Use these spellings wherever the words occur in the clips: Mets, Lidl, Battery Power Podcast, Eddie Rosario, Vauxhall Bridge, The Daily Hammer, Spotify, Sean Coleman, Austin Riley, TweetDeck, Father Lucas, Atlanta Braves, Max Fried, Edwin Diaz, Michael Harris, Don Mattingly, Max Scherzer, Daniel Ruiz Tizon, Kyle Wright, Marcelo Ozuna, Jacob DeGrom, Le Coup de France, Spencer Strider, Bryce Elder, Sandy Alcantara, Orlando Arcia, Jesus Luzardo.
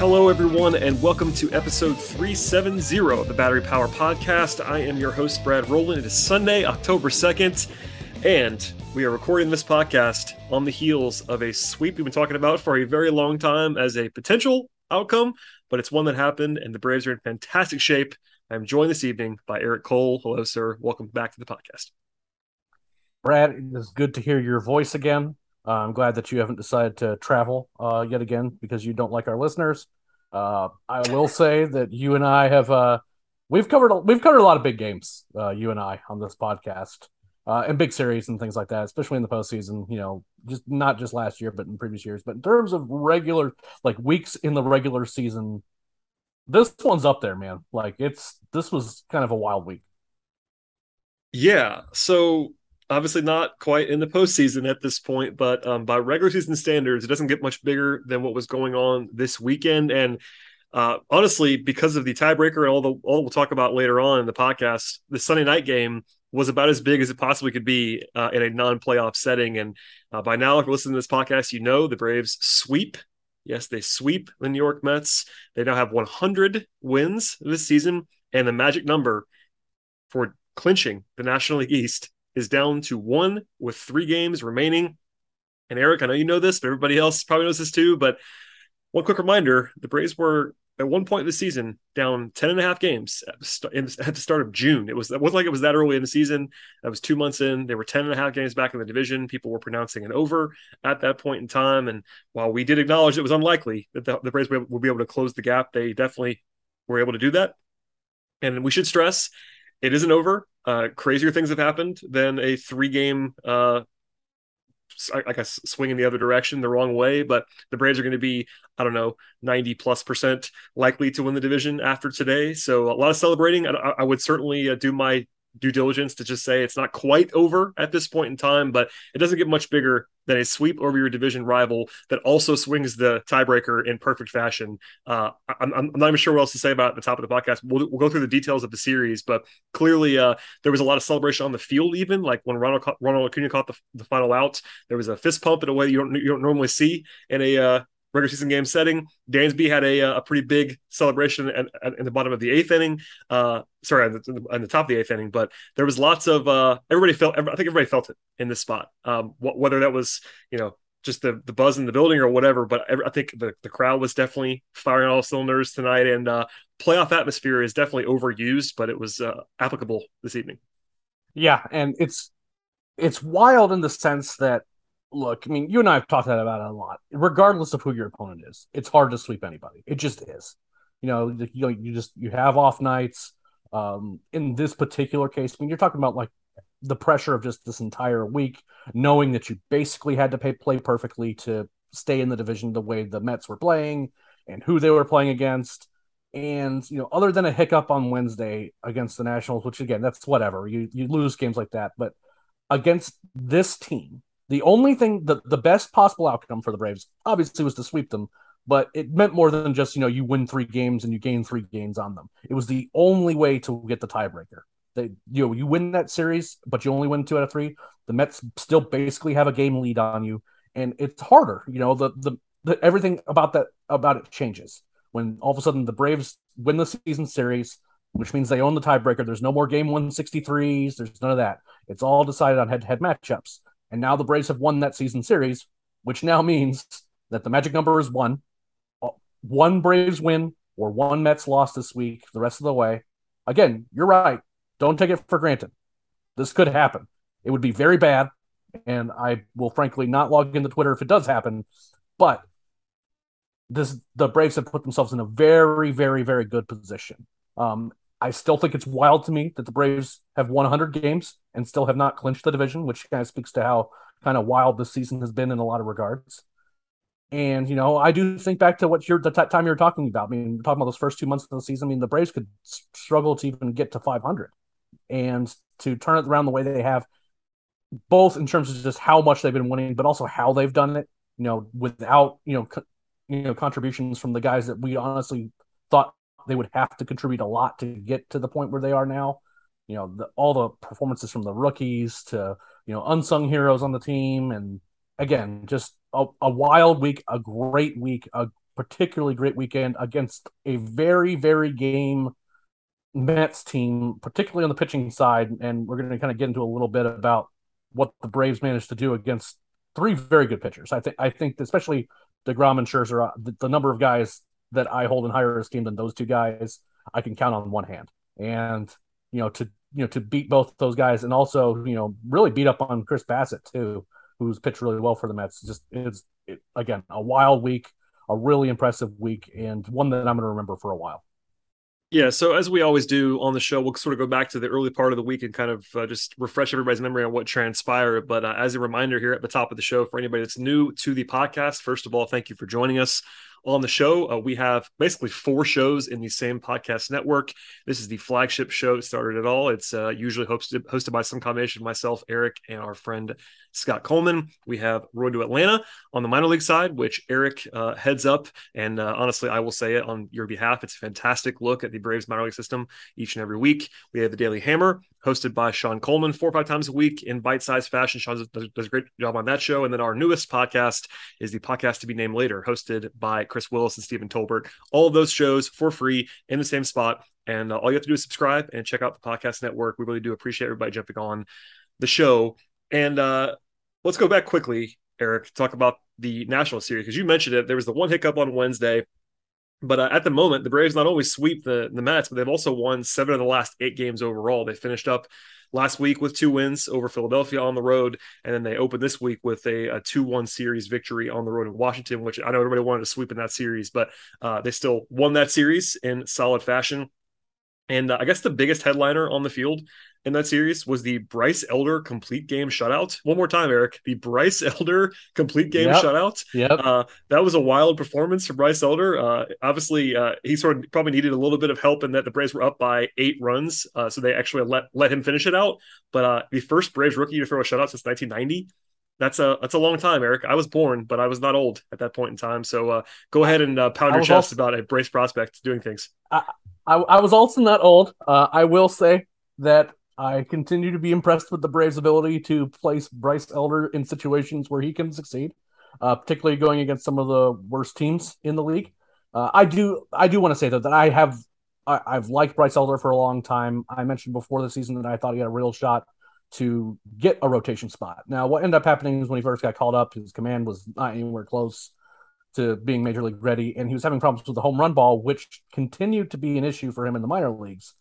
Hello, everyone, and welcome to episode 370 of the Battery Power Podcast. I am your host, Brad Rowland. It is Sunday, October 2nd, and we are recording this podcast on the heels of a sweep we've been talking about for a very long time as a potential outcome, but it's one that happened, and the Braves are in fantastic shape. I'm joined this evening by Eric Cole. Hello, sir. Welcome back to the podcast. Brad, it is good to hear your voice again. I'm glad that you haven't decided to travel yet again because you don't like our listeners. I will say that you and I have we've covered a lot of big games, you and I, on this podcast, and big series and things like that, especially in the postseason. You know, just not just last year, but in previous years. But in terms of regular, like, weeks in the regular season, this one's up there, man. Like, this was kind of a wild week. Yeah. So, obviously not quite in the postseason at this point, but by regular season standards, it doesn't get much bigger than what was going on this weekend. And honestly, because of the tiebreaker and all we'll talk about later on in the podcast, the Sunday night game was about as big as it possibly could be in a non-playoff setting. And by now, if you're listening to this podcast, you know the Braves sweep. Yes, they sweep the New York Mets. They now have 100 wins this season, and the magic number for clinching the National League East is down to 1 with 3 games remaining. And Eric, I know you know this, but everybody else probably knows this too. But one quick reminder, the Braves were at one point this season down 10.5 games at the start of June. It wasn't like it was that early in the season. That was 2 months in. They were 10.5 games back in the division. People were pronouncing an over at that point in time. And while we did acknowledge it was unlikely that the Braves would be able to close the gap, they definitely were able to do that. And we should stress, it isn't over. Crazier things have happened than a 3-game, swing in the other direction, the wrong way. But the Braves are going to be, 90+% likely to win the division after today. So a lot of celebrating. I would certainly do my due diligence to just say it's not quite over at this point in time, but it doesn't get much bigger than a sweep over your division rival that also swings the tiebreaker in perfect fashion. I'm not even sure what else to say about it at the top of the podcast. We'll go through the details of the series, but clearly there was a lot of celebration on the field. Even like when Ronald Acuña caught the final out, there was a fist pump in a way you don't normally see in a regular season game setting. Dansby had a pretty big celebration in the bottom of the eighth inning. In the top of the eighth inning. But there was lots of everybody felt it in this spot. Whether that was just the buzz in the building or whatever, but I think the crowd was definitely firing all cylinders tonight. And playoff atmosphere is definitely overused, but it was applicable this evening. Yeah, and it's wild in the sense that, look, I mean, you and I have talked about it a lot. Regardless of who your opponent is, it's hard to sweep anybody. It just is. You have off nights. In this particular case, I mean, you're talking about like the pressure of just this entire week, knowing that you basically had to play perfectly to stay in the division the way the Mets were playing and who they were playing against. And, other than a hiccup on Wednesday against the Nationals, which, again, that's whatever. You lose games like that. But against this team, the only thing, the best possible outcome for the Braves, obviously, was to sweep them, but it meant more than just, you win 3 games and you gain 3 games on them. It was the only way to get the tiebreaker. You win that series, but you only win 2 out of 3. The Mets still basically have a game lead on you, and it's harder. The everything about it changes when all of a sudden the Braves win the season series, which means they own the tiebreaker. There's no more game 163s. There's none of that. It's all decided on head-to-head matchups. And now the Braves have won that season series, which now means that the magic number is 1. 1 Braves win or 1 Mets loss this week, the rest of the way. Again, you're right. Don't take it for granted. This could happen. It would be very bad, and I will frankly not log into Twitter if it does happen. But the Braves have put themselves in a very, very, very good position. I still think it's wild to me that the Braves have won 100 games and still have not clinched the division, which kind of speaks to how kind of wild this season has been in a lot of regards. And, I do think back to what the time you were talking about. I mean, talking about those first 2 months of the season, the Braves could struggle to even get to 500. And to turn it around the way they have, both in terms of just how much they've been winning, but also how they've done it, without, contributions from the guys that we honestly thought they would have to contribute a lot to get to the point where they are now. All the performances from the rookies to, unsung heroes on the team. And again, just a wild week, a great week, a particularly great weekend against a very, very game Mets team, particularly on the pitching side. And we're going to kind of get into a little bit about what the Braves managed to do against three very good pitchers. I think especially DeGrom and Scherzer, the number of guys that I hold in higher esteem than those two guys, I can count on one hand. And, to beat both those guys and also, really beat up on Chris Bassitt too, who's pitched really well for the Mets. Again, a wild week, a really impressive week, and one that I'm going to remember for a while. Yeah, so as we always do on the show, we'll sort of go back to the early part of the week and kind of just refresh everybody's memory on what transpired. But as a reminder here at the top of the show, for anybody that's new to the podcast, first of all, thank you for joining us on the show. We have basically four shows in the same podcast network. This is the flagship show that started it all. It's usually hosted by some combination of myself, Eric, and our friend Scott Coleman. We have Road to Atlanta on the minor league side, which Eric heads up. And honestly, I will say it on your behalf. It's a fantastic look at the Braves minor league system each and every week. We have the Daily Hammer, hosted by Sean Coleman 4 or 5 times a week in bite-sized fashion. Sean does a great job on that show. And then our newest podcast is the Podcast to Be Named Later, hosted by Chris Willis and Steven Tolbert. All of those shows for free in the same spot. And all you have to do is subscribe and check out the podcast network. We really do appreciate everybody jumping on the show. And let's go back quickly, Eric, to talk about the National Series, because you mentioned it. There was the one hiccup on Wednesday. But at the moment, the Braves not only sweep the Mets, but they've also won 7 of the last 8 games overall. They finished up last week with 2 wins over Philadelphia on the road, and then they opened this week with a 2-1 series victory on the road in Washington, which I know everybody wanted to sweep in that series, but they still won that series in solid fashion. And I guess the biggest headliner on the field in that series was the Bryce Elder complete game shutout. One more time, Eric, the Bryce Elder complete game shutout. Yep. That was a wild performance for Bryce Elder. Obviously, he sort of probably needed a little bit of help in that the Braves were up by 8 runs. So they actually let him finish it out. But the first Braves rookie to throw a shutout since 1990. That's a long time, Eric. I was born, but I was not old at that point in time. So go ahead and pound your chest about a Braves prospect doing things. I was also not old. I will say that I continue to be impressed with the Braves' ability to place Bryce Elder in situations where he can succeed, particularly going against some of the worst teams in the league. I do want to say though that I've liked Bryce Elder for a long time. I mentioned before the season that I thought he had a real shot to get a rotation spot. Now, what ended up happening is when he first got called up, his command was not anywhere close to being major league ready, and he was having problems with the home run ball, which continued to be an issue for him in the minor leagues.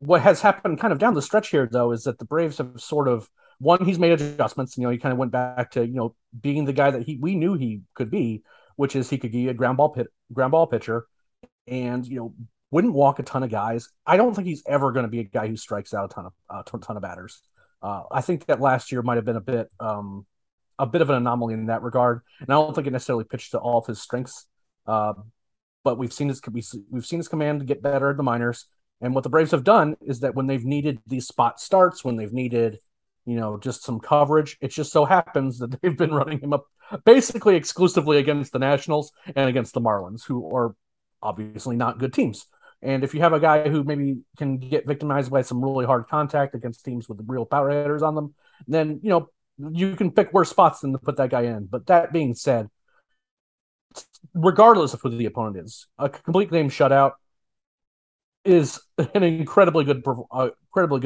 What has happened kind of down the stretch here, though, is that the Braves have sort of, one, he's made adjustments. He kind of went back to, being the guy that we knew he could be, which is he could be a ground ball pitcher and, wouldn't walk a ton of guys. I don't think he's ever going to be a guy who strikes out a ton of batters. I think that last year might have been a bit of an anomaly in that regard, and I don't think it necessarily pitched to all of his strengths. But we've seen his command get better in the minors, and what the Braves have done is that when they've needed these spot starts, when they've needed just some coverage, it just so happens that they've been running him up basically exclusively against the Nationals and against the Marlins, who are obviously not good teams. And if you have a guy who maybe can get victimized by some really hard contact against teams with the real power hitters on them, then, you can pick worse spots than to put that guy in. But that being said, regardless of who the opponent is, a complete game shutout is an incredibly good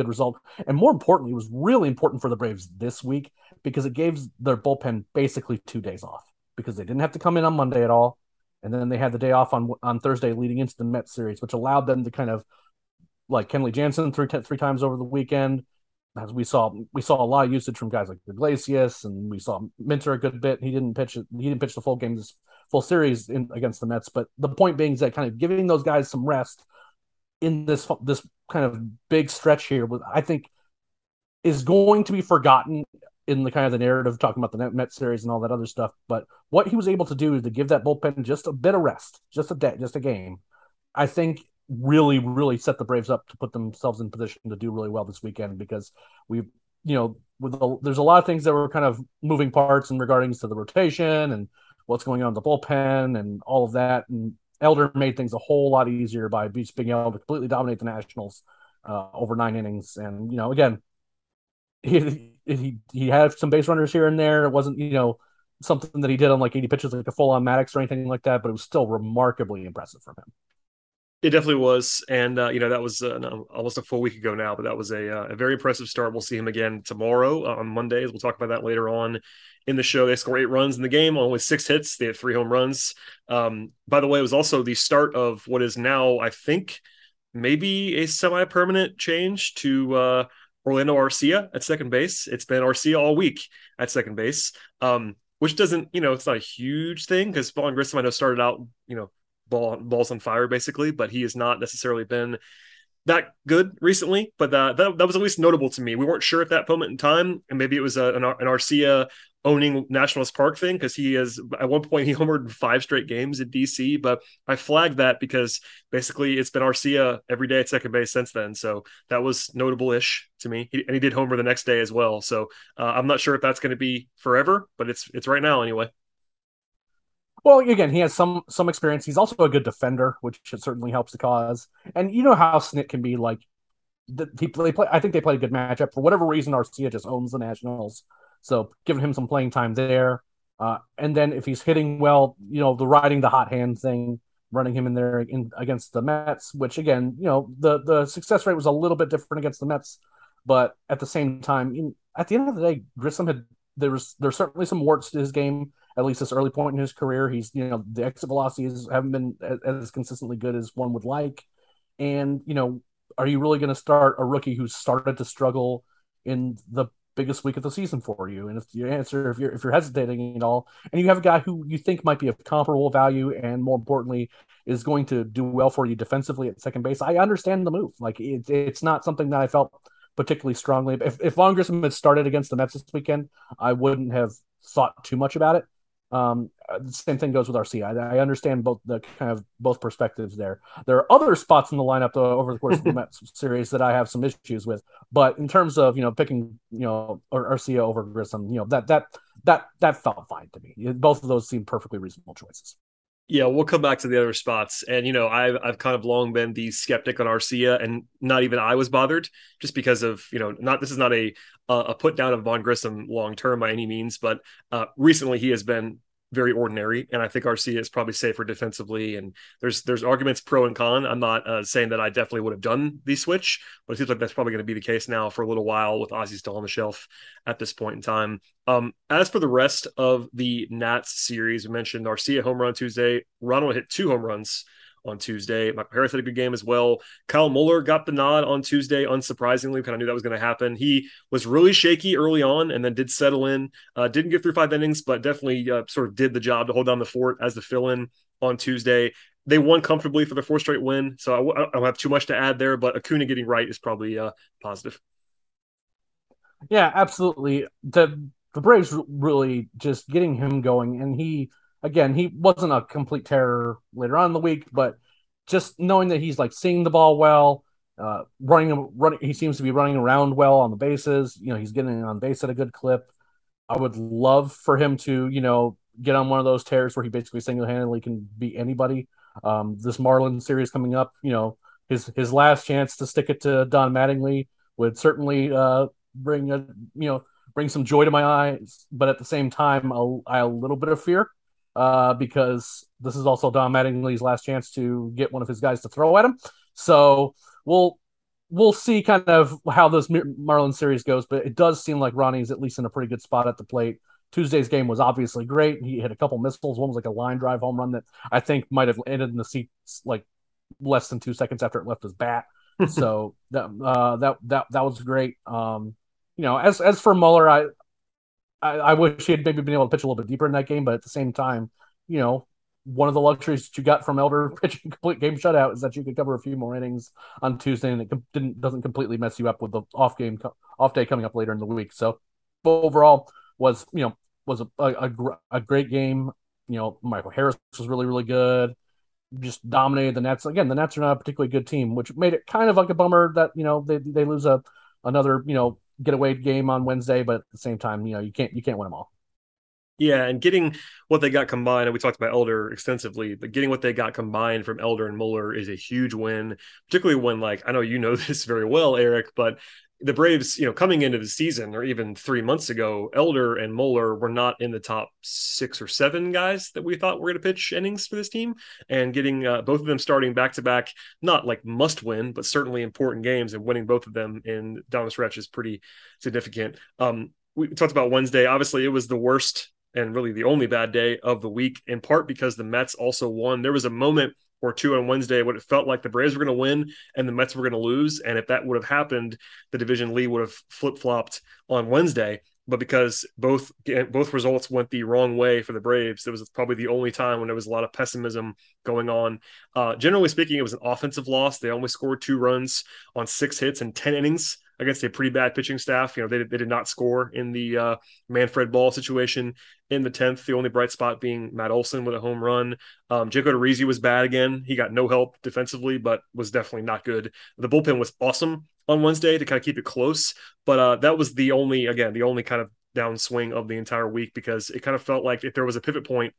result. And more importantly, it was really important for the Braves this week because it gave their bullpen basically 2 days off because they didn't have to come in on Monday at all. And then they had the day off on Thursday leading into the Mets series, which allowed them to kind of, like Kenley Jansen three times over the weekend. As we saw a lot of usage from guys like Iglesias, and we saw Minter a good bit. He didn't pitch the full game, this full series against the Mets. But the point being is that kind of giving those guys some rest in this kind of big stretch here, I think, is going to be forgotten in the kind of the narrative talking about the Mets series and all that other stuff. But what he was able to do is to give that bullpen just a bit of rest, just a game, I think really, really set the Braves up to put themselves in position to do really well this weekend, because there's a lot of things that were kind of moving parts in regards to the rotation and what's going on in the bullpen and all of that. And Elder made things a whole lot easier by being able to completely dominate the Nationals over 9 innings. And, again, he had some base runners here and there. It wasn't, something that he did on like 80 pitches, like a full-on Maddox or anything like that, but it was still remarkably impressive from him. It definitely was, and that was almost a full week ago now, but that was a very impressive start. We'll see him again tomorrow on Monday. We'll talk about that later on in the show. They scored 8 runs in the game, only 6 hits. They had 3 home runs. By the way, it was also the start of what is now, I think, maybe a semi-permanent change to Orlando Arcia at second base. It's been Arcia all week at second base, which doesn't, it's not a huge thing because Vaughn Grissom, I know, started out, balls on fire basically, but he has not necessarily been that good recently, but that was at least notable to me. We weren't sure at that moment in time, and maybe it was an Arcia owning Nationalist Park thing, because at one point he homered in 5 straight games at DC, but I flagged that because basically it's been Arcia every day at second base since then, so that was notable-ish to me. And he did homer the next day as well, so I'm not sure if that's going to be forever, but it's right now anyway. Well, again, he has some experience. He's also a good defender, which certainly helps the cause. And you know how Snit can be like. I think they played a good matchup for whatever reason. Arcia just owns the Nationals, so giving him some playing time there. And then if he's hitting well, the riding the hot hand thing, running him in there against the Mets, which again, the success rate was a little bit different against the Mets, but at the same time, at the end of the day, Grissom there's certainly some warts to his game. At least this early point in his career, he's, the exit velocities haven't been as consistently good as one would like. And, are you really going to start a rookie who started to struggle in the biggest week of the season for you? And if your answer, if you're hesitating at all, and you have a guy who you think might be of comparable value and more importantly is going to do well for you defensively at second base, I understand the move. Like it's not something that I felt particularly strongly. If Vaughn Grissom had started against the Mets this weekend, I wouldn't have thought too much about it. The same thing goes with Arcia. I understand both perspectives there. There are other spots in the lineup over the course of the Mets series that I have some issues with, but in terms of picking Arcia over Grissom, that felt fine to me. Both of those seem perfectly reasonable choices. Yeah, we'll come back to the other spots. And, I've kind of long been the skeptic on Arcia, and not even I was bothered just because of, this is not a put down of Vaughn Grissom long-term by any means, but recently he has been very ordinary. And I think Arcia is probably safer defensively. And there's arguments pro and con. I'm not saying that I definitely would have done the switch, but it seems like that's probably going to be the case now for a little while with Ozzy still on the shelf at this point in time. As for the rest of the Nats series, we mentioned Arcia home run Tuesday. Ronald hit 2 home runs on Tuesday. Michael Harris had a good game as well. Kyle Muller got the nod on Tuesday, unsurprisingly. Kind of knew that was going to happen. He was really shaky early on and then did settle in. Didn't get through 5 innings, but definitely sort of did the job to hold down the fort as the fill-in on Tuesday. They won comfortably for their 4th straight win, so I don't have too much to add there, but Acuña getting right is probably positive. Yeah, absolutely. The Braves really just getting him going, and he wasn't a complete terror later on in the week, but just knowing that he's like seeing the ball well, he seems to be running around well on the bases. He's getting on base at a good clip. I would love for him to, get on one of those tears where he basically single-handedly can beat anybody. This Marlins series coming up, his last chance to stick it to Don Mattingly would certainly bring some joy to my eyes, but at the same time, a little bit of fear. Because this is also Don Mattingly's last chance to get one of his guys to throw at him. So we'll see kind of how this Marlins series goes, but it does seem like Ronnie's at least in a pretty good spot at the plate. Tuesday's game was obviously great. He hit a couple missiles. One was like a line drive home run that I think might have ended in the seats like less than 2 seconds after it left his bat. So that was great. As for Muller, I wish he had maybe been able to pitch a little bit deeper in that game, but at the same time, one of the luxuries that you got from Elder pitching complete game shutout is that you could cover a few more innings on Tuesday, and it doesn't completely mess you up with the off day coming up later in the week. So, but overall, was a great game. Michael Harris was really, really good. Just dominated the Nats. Again, the Nats are not a particularly good team, which made it kind of like a bummer that they lose another getaway game on Wednesday, but at the same time, you can't win them all. Yeah, and getting what they got combined, and we talked about Elder extensively, but getting what they got combined from Elder and Muller is a huge win, particularly when, like, I know you know this very well, Eric, but the Braves, you know, coming into the season or even 3 months ago, Elder and Muller were not in the top 6 or 7 guys that we thought were going to pitch innings for this team, and getting both of them starting back-to-back, not like must win, but certainly important games, and winning both of them in down the stretch is pretty significant. We talked about Wednesday. Obviously, it was the worst and really the only bad day of the week, in part because the Mets also won. There was a moment or two on Wednesday when it felt like the Braves were going to win and the Mets were going to lose. And if that would have happened, the division lead would have flip-flopped on Wednesday. But because both results went the wrong way for the Braves, it was probably the only time when there was a lot of pessimism going on. Generally speaking, it was an offensive loss. They only scored 2 runs on 6 hits and 10 innings against a pretty bad pitching staff. You know, they did not score in the Manfred Ball situation in the 10th, the only bright spot being Matt Olson with a home run. Jake Odorizzi was bad again. He got no help defensively, but was definitely not good. The bullpen was awesome on Wednesday to kind of keep it close, but that was the only kind of downswing of the entire week, because it kind of felt like if there was a pivot point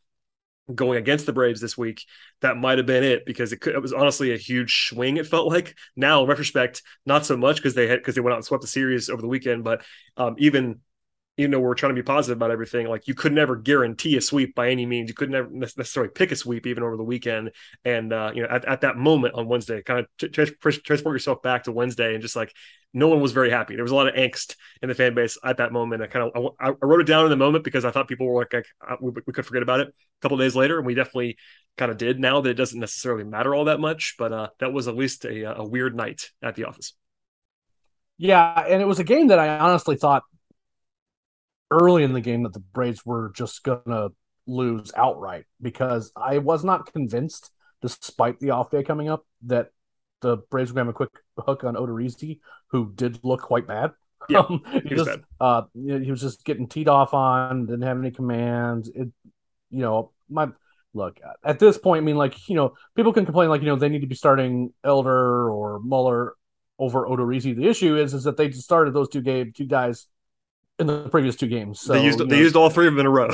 going against the Braves this week, that might have been it, because it was honestly a huge swing. It felt like now in retrospect, not so much, because they went out and swept the series over the weekend. But even though we're trying to be positive about everything, like you could never guarantee a sweep by any means. You could never necessarily pick a sweep even over the weekend. And at that moment on Wednesday, kind of transport yourself back to Wednesday, and just like no one was very happy. There was a lot of angst in the fan base at that moment. I wrote it down in the moment because I thought people were like we could forget about it a couple of days later, and we definitely kind of did. Now that it doesn't necessarily matter all that much, but that was at least a weird night at the office. Yeah, and it was a game that I honestly thought early in the game that the Braves were just going to lose outright, because I was not convinced, despite the off day coming up, that the Braves were going to have a quick hook on Odorizzi, who did look quite bad. Yeah, he was bad. He was just getting teed off on, didn't have any commands. Look, at this point, I mean, like, you know, people can complain, like, you know, they need to be starting Elder or Muller over Odorizzi. The issue is that they just started those two guys in the previous 2 games. So they used all 3 of them in a row.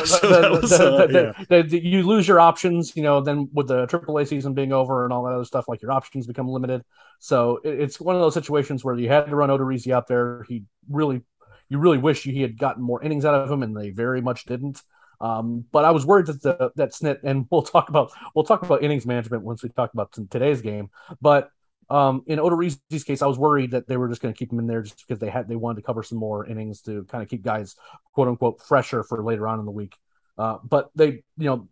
You lose your options, you know, then with the AAA season being over and all that other stuff, like your options become limited. So it's one of those situations where you had to run Odorizzi out there. You really wish he had gotten more innings out of him, and they very much didn't. But I was worried that that Snit, and we'll talk about innings management once we talk about today's game. But in Odorizzi's case, I was worried that they were just going to keep him in there just because they wanted to cover some more innings to kind of keep guys, quote unquote, fresher for later on in the week. But they, you know,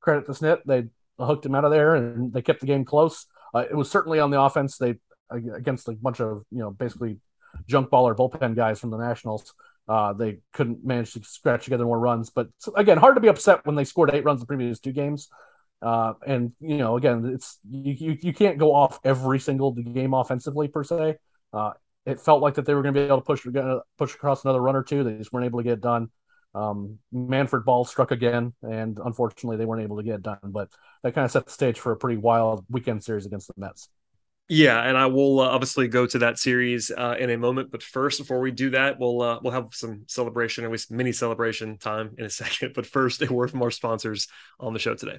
credit to Snit, they hooked him out of there and they kept the game close. It was certainly on the offense. They against a bunch of, you know, basically junk ball or bullpen guys from the Nationals. They couldn't manage to scratch together more runs. But again, hard to be upset when they scored 8 runs the previous 2 games. And, you know, again, it's you can't go off every single game offensively per se. It felt like that they were going to be able to push across another run or 2. They just weren't able to get it done. Manfred Ball struck again, and unfortunately they weren't able to get it done. But that kind of set the stage for a pretty wild weekend series against the Mets. Yeah, and I will obviously go to that series in a moment. But first, before we do that, we'll have some celebration, at least mini celebration time in a second. But first, a word from our sponsors on the show today.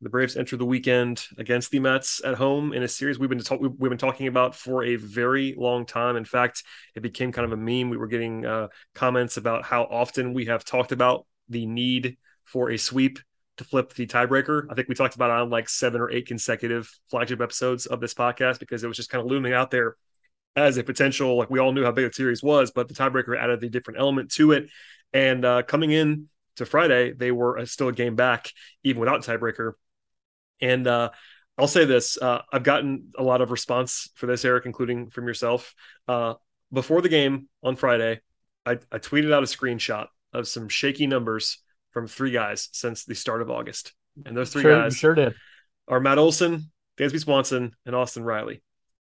The Braves enter the weekend against the Mets at home in a series we've been talking about for a very long time. In fact, it became kind of a meme. We were getting comments about how often we have talked about the need for a sweep to flip the tiebreaker. I think we talked about it on like 7 or 8 consecutive flagship episodes of this podcast, because it was just kind of looming out there as a potential. Like, we all knew how big the series was, but the tiebreaker added a different element to it. And coming in to Friday, they were still a game back, even without tiebreaker. And I'll say this, I've gotten a lot of response for this, Eric, including from yourself. Before the game on Friday, I tweeted out a screenshot of some shaky numbers from 3 guys since the start of August. And those 3 guys are Matt Olson, Dansby Swanson, and Austin Riley.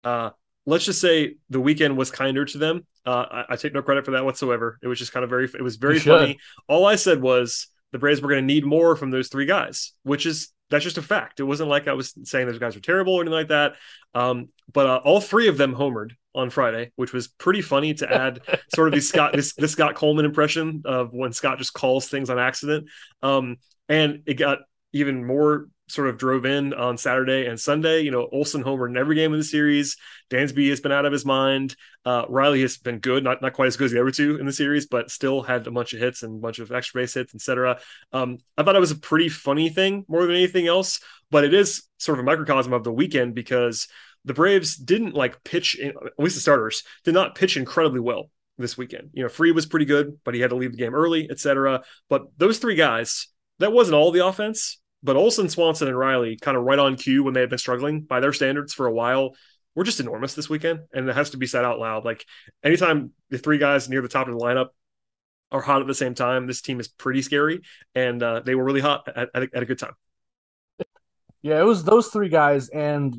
Let's just say the weekend was kinder to them. I take no credit for that whatsoever. It was just kind of very funny. All I said was the Braves were going to need more from those three guys, that's just a fact. It wasn't like I was saying those guys were terrible or anything like that. But all three of them homered on Friday, which was pretty funny to add sort of this Scott Coleman impression of when Scott just calls things on accident. And it got even more sort of drove in on Saturday and Sunday. You know, Olson homered in every game of the series. Dansby has been out of his mind. Riley has been good, not quite as good as the other two in the series, but still had a bunch of hits and a bunch of extra base hits, etc. I thought it was a pretty funny thing more than anything else, but it is sort of a microcosm of the weekend because the Braves didn't pitch, at least the starters, did not pitch incredibly well this weekend. You know, Fried was pretty good, but he had to leave the game early, etc. But those three guys, that wasn't all the offense. But Olson, Swanson, and Riley, kind of right on cue when they had been struggling by their standards for a while, were just enormous this weekend. And it has to be said out loud. Anytime the three guys near the top of the lineup are hot at the same time, this team is pretty scary. And they were really hot at a good time. Yeah, it was those three guys, and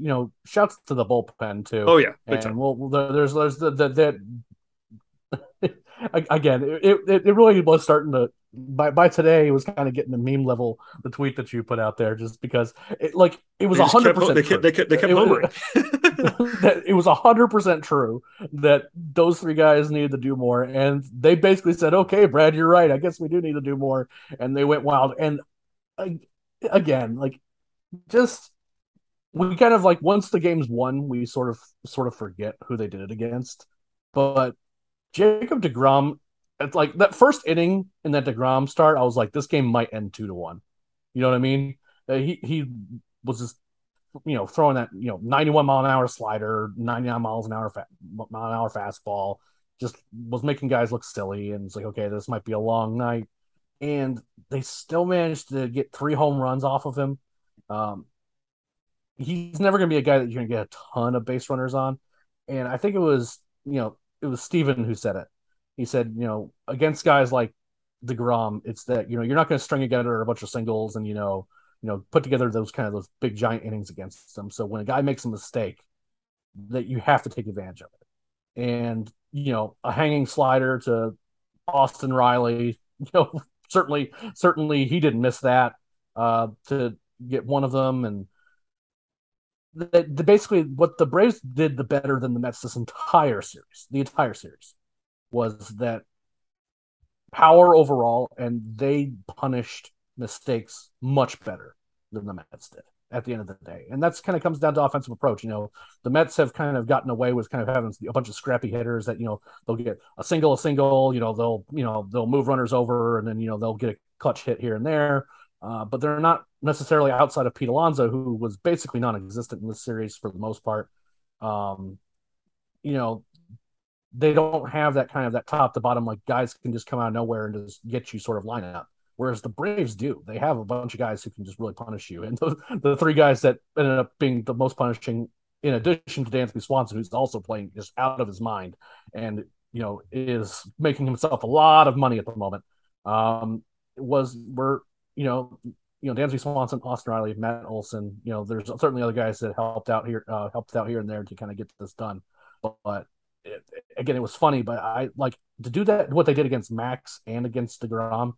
shouts to the bullpen too. Oh yeah, big time. Well, there's that again. It really was starting to by today. It was kind of getting the meme level. The tweet that you put out there, just because it was 100%. They kept homering. It was 100% true that those three guys needed to do more, and they basically said, "Okay, Brad, you're right. I guess we do need to do more." And they went wild. And again, just we kind of once the game's won, we sort of forget who they did it against. But Jacob DeGrom, that first inning in that DeGrom start, I was like, this game might end 2-1. You know what I mean? He was just throwing that 91 mile an hour slider, 99 miles an hour fastball, just was making guys look silly, and it's like, okay, this might be a long night, and they still managed to get 3 home runs off of him. He's never going to be a guy that you're going to get a ton of base runners on. And I think it was Steven who said it. He said, against guys like DeGrom, it's that, you're not going to string together a bunch of singles and, put together those big giant innings against them. So when a guy makes a mistake, that you have to take advantage of it. And, a hanging slider to Austin Riley, certainly he didn't miss that, to get one of them, and basically what the Braves did the better than the Mets this entire series. The entire series was that power overall, and they punished mistakes much better than the Mets did at the end of the day. And that's kind of comes down to offensive approach. The Mets have kind of gotten away with kind of having a bunch of scrappy hitters that, they'll get a single, they'll move runners over, and then, they'll get a clutch hit here and there. But they're not necessarily outside of Pete Alonso, who was basically non-existent in this series for the most part. They don't have that kind of that top to bottom, guys can just come out of nowhere and just get you sort of lined up. Whereas the Braves do. They have a bunch of guys who can just really punish you. And the three guys that ended up being the most punishing, in addition to Dansby Swanson, who's also playing just out of his mind and, is making himself a lot of money at the moment, Dansby Swanson, Austin Riley, Matt Olson. There's certainly other guys that helped out here and there to kind of get this done. But it was funny. But I to do that. What they did against Max and against DeGrom.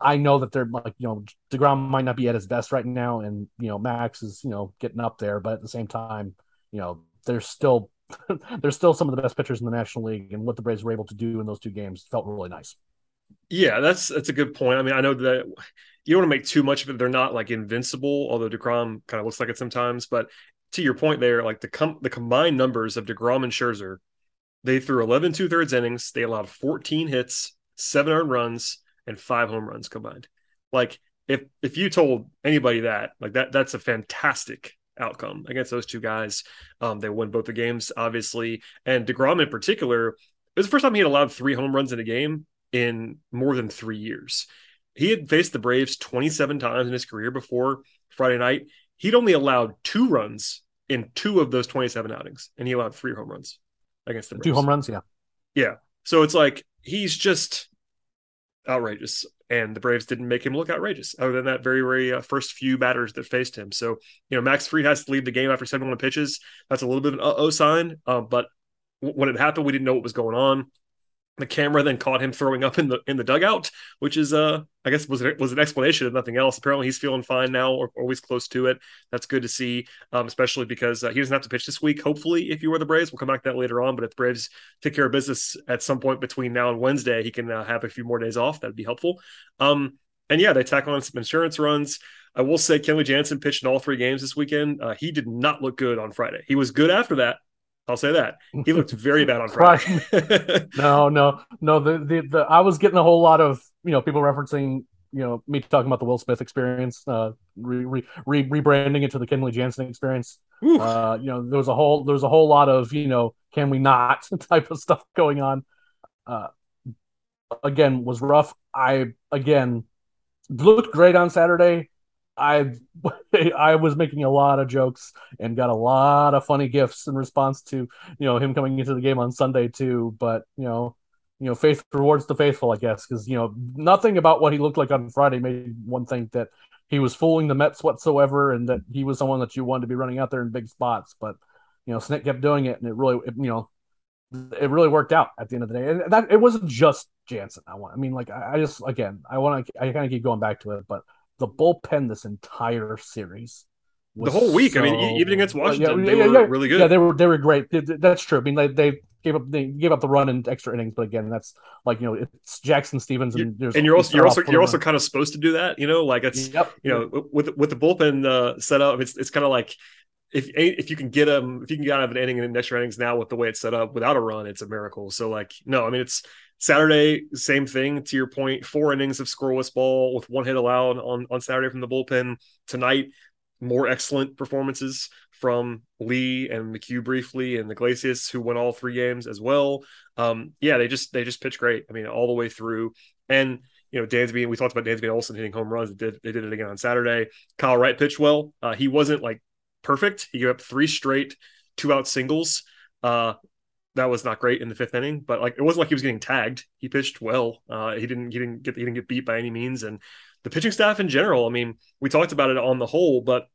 I know that they're DeGrom might not be at his best right now, and Max is getting up there. But at the same time, there's still some of the best pitchers in the National League, and what the Braves were able to do in those two games felt really nice. Yeah, that's a good point. I mean, I know that you don't want to make too much of it. They're not invincible, although DeGrom kind of looks like it sometimes. But to your point there, the combined numbers of DeGrom and Scherzer, they threw 11 2/3 innings. They allowed 14 hits, 7 earned runs, and 5 home runs combined. If you told anybody that, that's a fantastic outcome against those two guys. They won both the games, obviously. And DeGrom in particular, it was the first time he had allowed 3 home runs in a game in more than 3 years. He had faced the Braves 27 times in his career before Friday night. He'd only allowed 2 runs in 2 of those 27 outings, and he allowed 3 home runs against the Braves. 2 home runs, yeah. Yeah. So it's he's just outrageous, and the Braves didn't make him look outrageous other than that very, very first few batters that faced him. So, Max Fried has to leave the game after 71 pitches. That's a little bit of an uh-oh sign, but when it happened, we didn't know what was going on. The camera then caught him throwing up in the dugout, which is, I guess, was an explanation of nothing else. Apparently, he's feeling fine now, or always close to it. That's good to see, especially because he doesn't have to pitch this week. Hopefully, if you are the Braves, we'll come back to that later on. But if the Braves take care of business at some point between now and Wednesday, he can have a few more days off. That'd be helpful. And yeah, they tack on some insurance runs. I will say, Kenley Jansen pitched in all three games this weekend. He did not look good on Friday. He was good after that. I'll say that. He looked very bad on Friday. No. I was getting a whole lot of, people referencing, me talking about the Will Smith experience, rebranding it to the Kenley Jansen experience. There was a whole lot of, can we not type of stuff going on. Again, was rough. I looked great on Saturday. I was making a lot of jokes and got a lot of funny gifts in response to, him coming into the game on Sunday too. But, faith rewards the faithful, I guess, because, nothing about what he looked like on Friday made one think that he was fooling the Mets whatsoever and that he was someone that you wanted to be running out there in big spots. But, Snit kept doing it, and it really worked out at the end of the day. And that it wasn't just Jansen. I kind of keep going back to it, but the bullpen this entire series, the whole week. Even against Washington, they were really good. Yeah, they were great. That's true. They gave up the run in extra innings, but again, that's it's Jackson Stevens, and you're also kind of supposed to do that. With the bullpen set up, it's kind of like, if you can get them, if you can get out of an inning and in extra innings now with the way it's set up without a run, it's a miracle. So it's Saturday, same thing to your point, 4 innings of scoreless ball with 1 hit allowed on Saturday from the bullpen. Tonight, more excellent performances from Lee and McHugh briefly and Iglesias, who won all 3 games as well. They just pitched great. All the way through. And, Dansby, we talked about Dansby and Olson hitting home runs. They did it again on Saturday. Kyle Wright pitched well. He wasn't perfect. He gave up 3 straight 2-out singles. That was not great in the 5th inning, but it wasn't like he was getting tagged. He pitched well. He didn't get beat by any means. And the pitching staff in general, we talked about it on the whole, but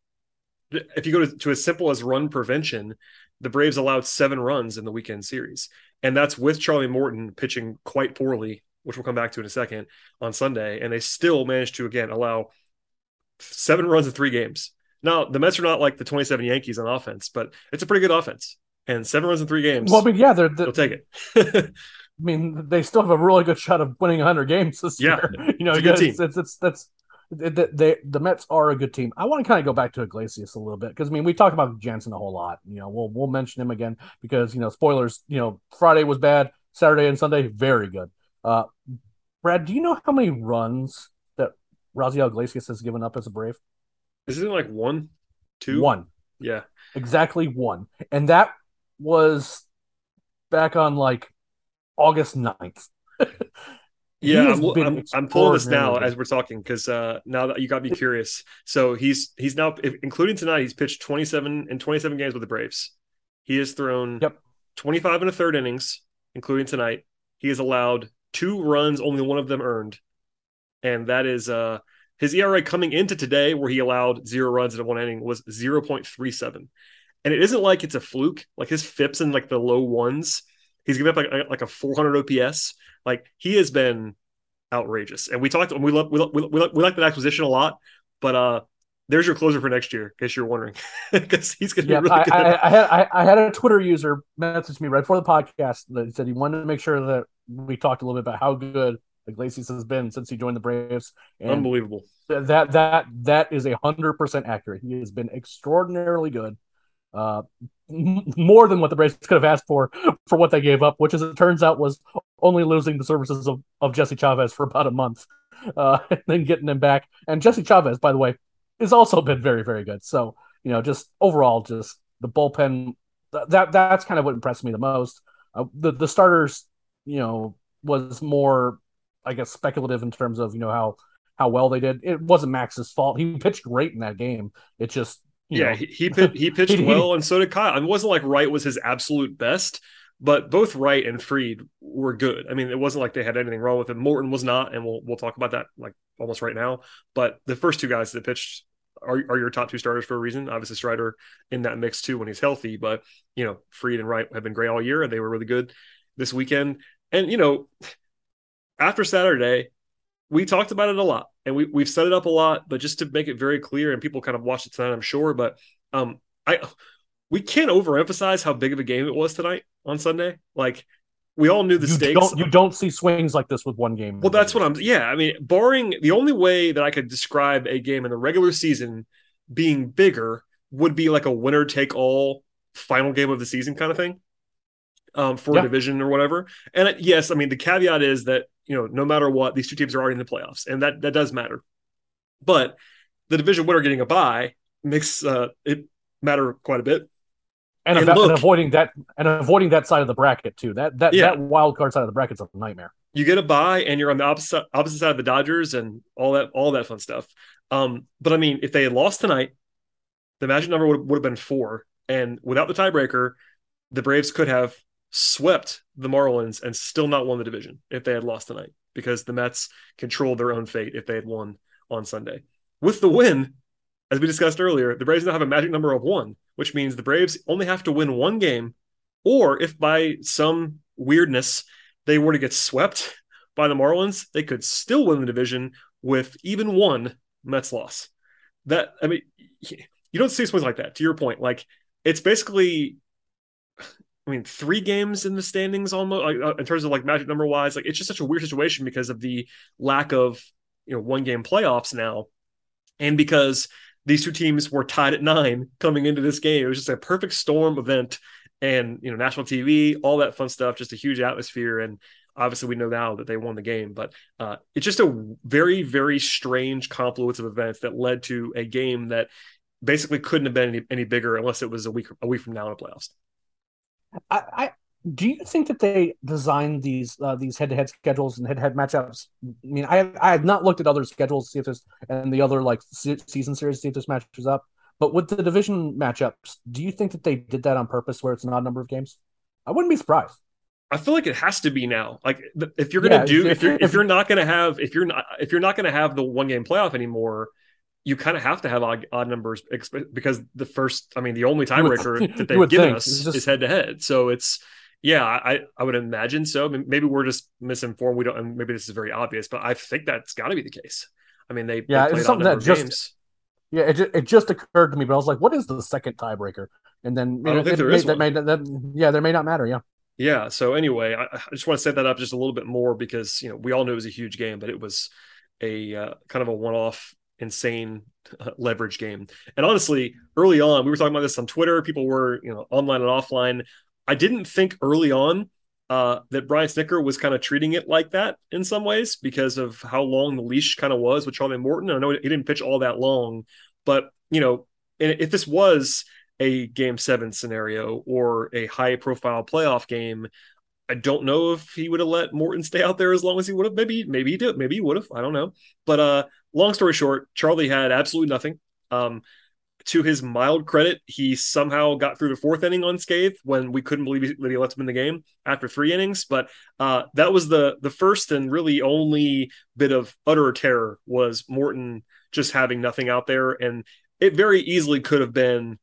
if you go to as simple as run prevention, the Braves allowed 7 runs in the weekend series, and that's with Charlie Morton pitching quite poorly, which we'll come back to in a second on Sunday. And they still managed to again allow 7 runs in 3 games. Now, the Mets are not like the 27 Yankees on offense, but it's a pretty good offense. And 7 runs in 3 games. Well, they'll take it. They still have a really good shot of winning 100 games this year. The Mets are a good team. I want to kind of go back to Iglesias a little bit because we talk about Jansen a whole lot. We'll mention him again because spoilers. Friday was bad. Saturday and Sunday very good. Brad, do you know how many runs that Raisel Iglesias has given up as a Brave? Isn't it 1, 2? 1. Yeah. Exactly 1. And that was back on August 9th. Yeah, I'm pulling this now as we're talking because now that you got me curious. So he's now, including tonight, he's pitched 27 games with the Braves. He has thrown 25 and a third innings, including tonight. He has allowed 2 runs, only one of them earned. And that is... his ERA coming into today, where he allowed 0 runs in 1 inning, was 0.37. And it isn't like it's a fluke. His FIP's in the low ones. He's giving up a 400 OPS. He has been outrageous. And we like that acquisition a lot. But there's your closer for next year, in case you're wondering, because he's going to be really good. I had a Twitter user message me right before the podcast that said he wanted to make sure that we talked a little bit about how good Iglesias has been since he joined the Braves. And unbelievable. That is 100% accurate. He has been extraordinarily good, more than what the Braves could have asked for what they gave up, which, as it turns out, was only losing the services of Jesse Chavez for about a month, and then getting him back. And Jesse Chavez, by the way, has also been very, very good. So just overall, just the bullpen. That's kind of what impressed me the most. The starters, was more, I guess, speculative in terms of how well they did. It wasn't Max's fault. He pitched great in that game. It just he pitched well, and so did Kyle. It wasn't Wright was his absolute best, but both Wright and Fried were good. It wasn't they had anything wrong with him. Morton was not, and we'll talk about that almost right now. But the first two guys that pitched are your top two starters for a reason. Obviously Strider in that mix too when he's healthy, but you know, Fried and Wright have been great all year and they were really good this weekend. And you know, after Saturday, we talked about it a lot and we've set it up a lot, but just to make it very clear, and people kind of watched it tonight, I'm sure, but we can't overemphasize how big of a game it was tonight on Sunday. Like, we all knew the stakes. You don't see swings like this with one game. Well, that's what I'm – yeah, I mean, barring – the only way that I could describe a game in the regular season being bigger would be like a winner-take-all final game of the season kind of thing for a division or whatever. And yes, I mean, the caveat is that, you know, no matter what, these two teams are already in the playoffs, and that does matter. But the division winner getting a bye makes it matter quite a bit. And avoiding that side of the bracket too. That wild card side of the bracket's a nightmare. You get a bye and you're on the opposite side of the Dodgers and all that fun stuff. But I mean, if they had lost tonight, the magic number would have been 4, and without the tiebreaker, the Braves could have swept the Marlins and still not won the division if they had lost tonight, because the Mets controlled their own fate if they had won on Sunday. With the win, as we discussed earlier, the Braves now have a magic number of 1, which means the Braves only have to win one game, or if by some weirdness they were to get swept by the Marlins, they could still win the division with even one Mets loss. That, I mean, you don't see swings like that, to your point. Like, it's basically, I mean, 3 games in the standings almost, like, in terms of like magic number wise. Like, it's just such a weird situation because of the lack of, you know, one game playoffs now, and because these two teams were tied at 9 coming into this game. It was just a perfect storm event, and, you know, national TV, all that fun stuff, just a huge atmosphere. And obviously we know now that they won the game, but it's just a very, very strange confluence of events that led to a game that basically couldn't have been any bigger unless it was a week from now in the playoffs. Do you think that they designed these head-to-head schedules and head-to-head matchups? I mean, I have not looked at other schedules to see if there's, and the other like season series to see if this matches up. But with the division matchups, do you think that they did that on purpose, where it's an odd number of games? I wouldn't be surprised. I feel like it has to be now. Like, if you're going to if you're not going to have the one game playoff anymore, you kind of have to have odd numbers, because the only tiebreaker that they've given us is head-to-head. So it's. Yeah, I would imagine so. I mean, maybe we're just misinformed. We don't, and maybe this is very obvious, but I think that's got to be the case. I mean, they played on number of games. Yeah, it just occurred to me, but I was like, what is the second tiebreaker? And then I don't think there is one. There may not matter. Yeah. Yeah. So anyway, I just want to set that up just a little bit more, because, you know, we all knew it was a huge game, but it was a kind of a one-off, insane leverage game. And honestly, early on, we were talking about this on Twitter. People were, you know, online and offline. I didn't think early on that Brian Snitker was kind of treating it like that in some ways, because of how long the leash kind of was with Charlie Morton. I know he didn't pitch all that long, but, you know, if this was a Game 7 scenario or a high-profile playoff game, I don't know if he would have let Morton stay out there as long as he would have. Maybe he did. Maybe he would have. I don't know. But long story short, Charlie had absolutely nothing. To his mild credit, he somehow got through the 4th inning unscathed when we couldn't believe that he let him in the game after 3 innings. But that was the first and really only bit of utter terror, was Morton just having nothing out there. And it very easily could have been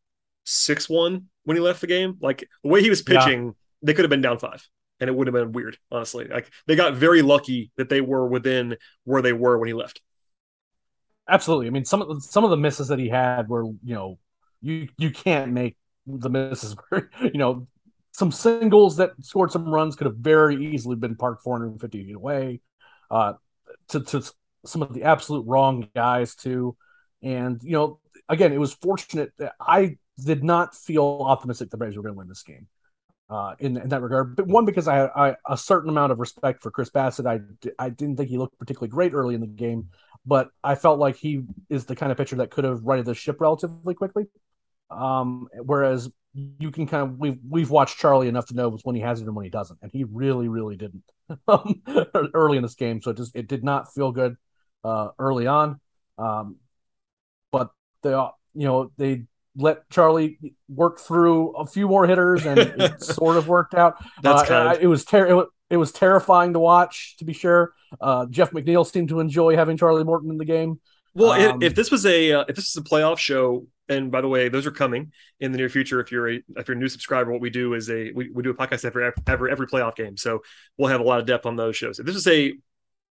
6-1 when he left the game. Like, the way he was pitching, They could have been down 5. And it would have been weird, honestly. Like, they got very lucky that they were within where they were when he left. Absolutely. I mean, some of the misses that he had were, you know, you can't make the misses. You know, some singles that scored some runs could have very easily been parked 450 feet away. To some of the absolute wrong guys too, and, you know, again, it was fortunate that I did not feel optimistic the Braves were going to win this game in that regard. But one, because I had a certain amount of respect for Chris Bassitt. I didn't think he looked particularly great early in the game, but I felt like he is the kind of pitcher that could have righted the ship relatively quickly. Whereas you can kind of, we've watched Charlie enough to know when he has it and when he doesn't, and he really, really didn't early in this game. So it did not feel good early on. But they let Charlie work through a few more hitters, and it sort of worked out. It was terrifying to watch, to be sure. Jeff McNeil seemed to enjoy having Charlie Morton in the game. Well, if this was a playoff show, and by the way, those are coming in the near future. If you're a new subscriber, what we do is we do a podcast every playoff game, so we'll have a lot of depth on those shows. If this is a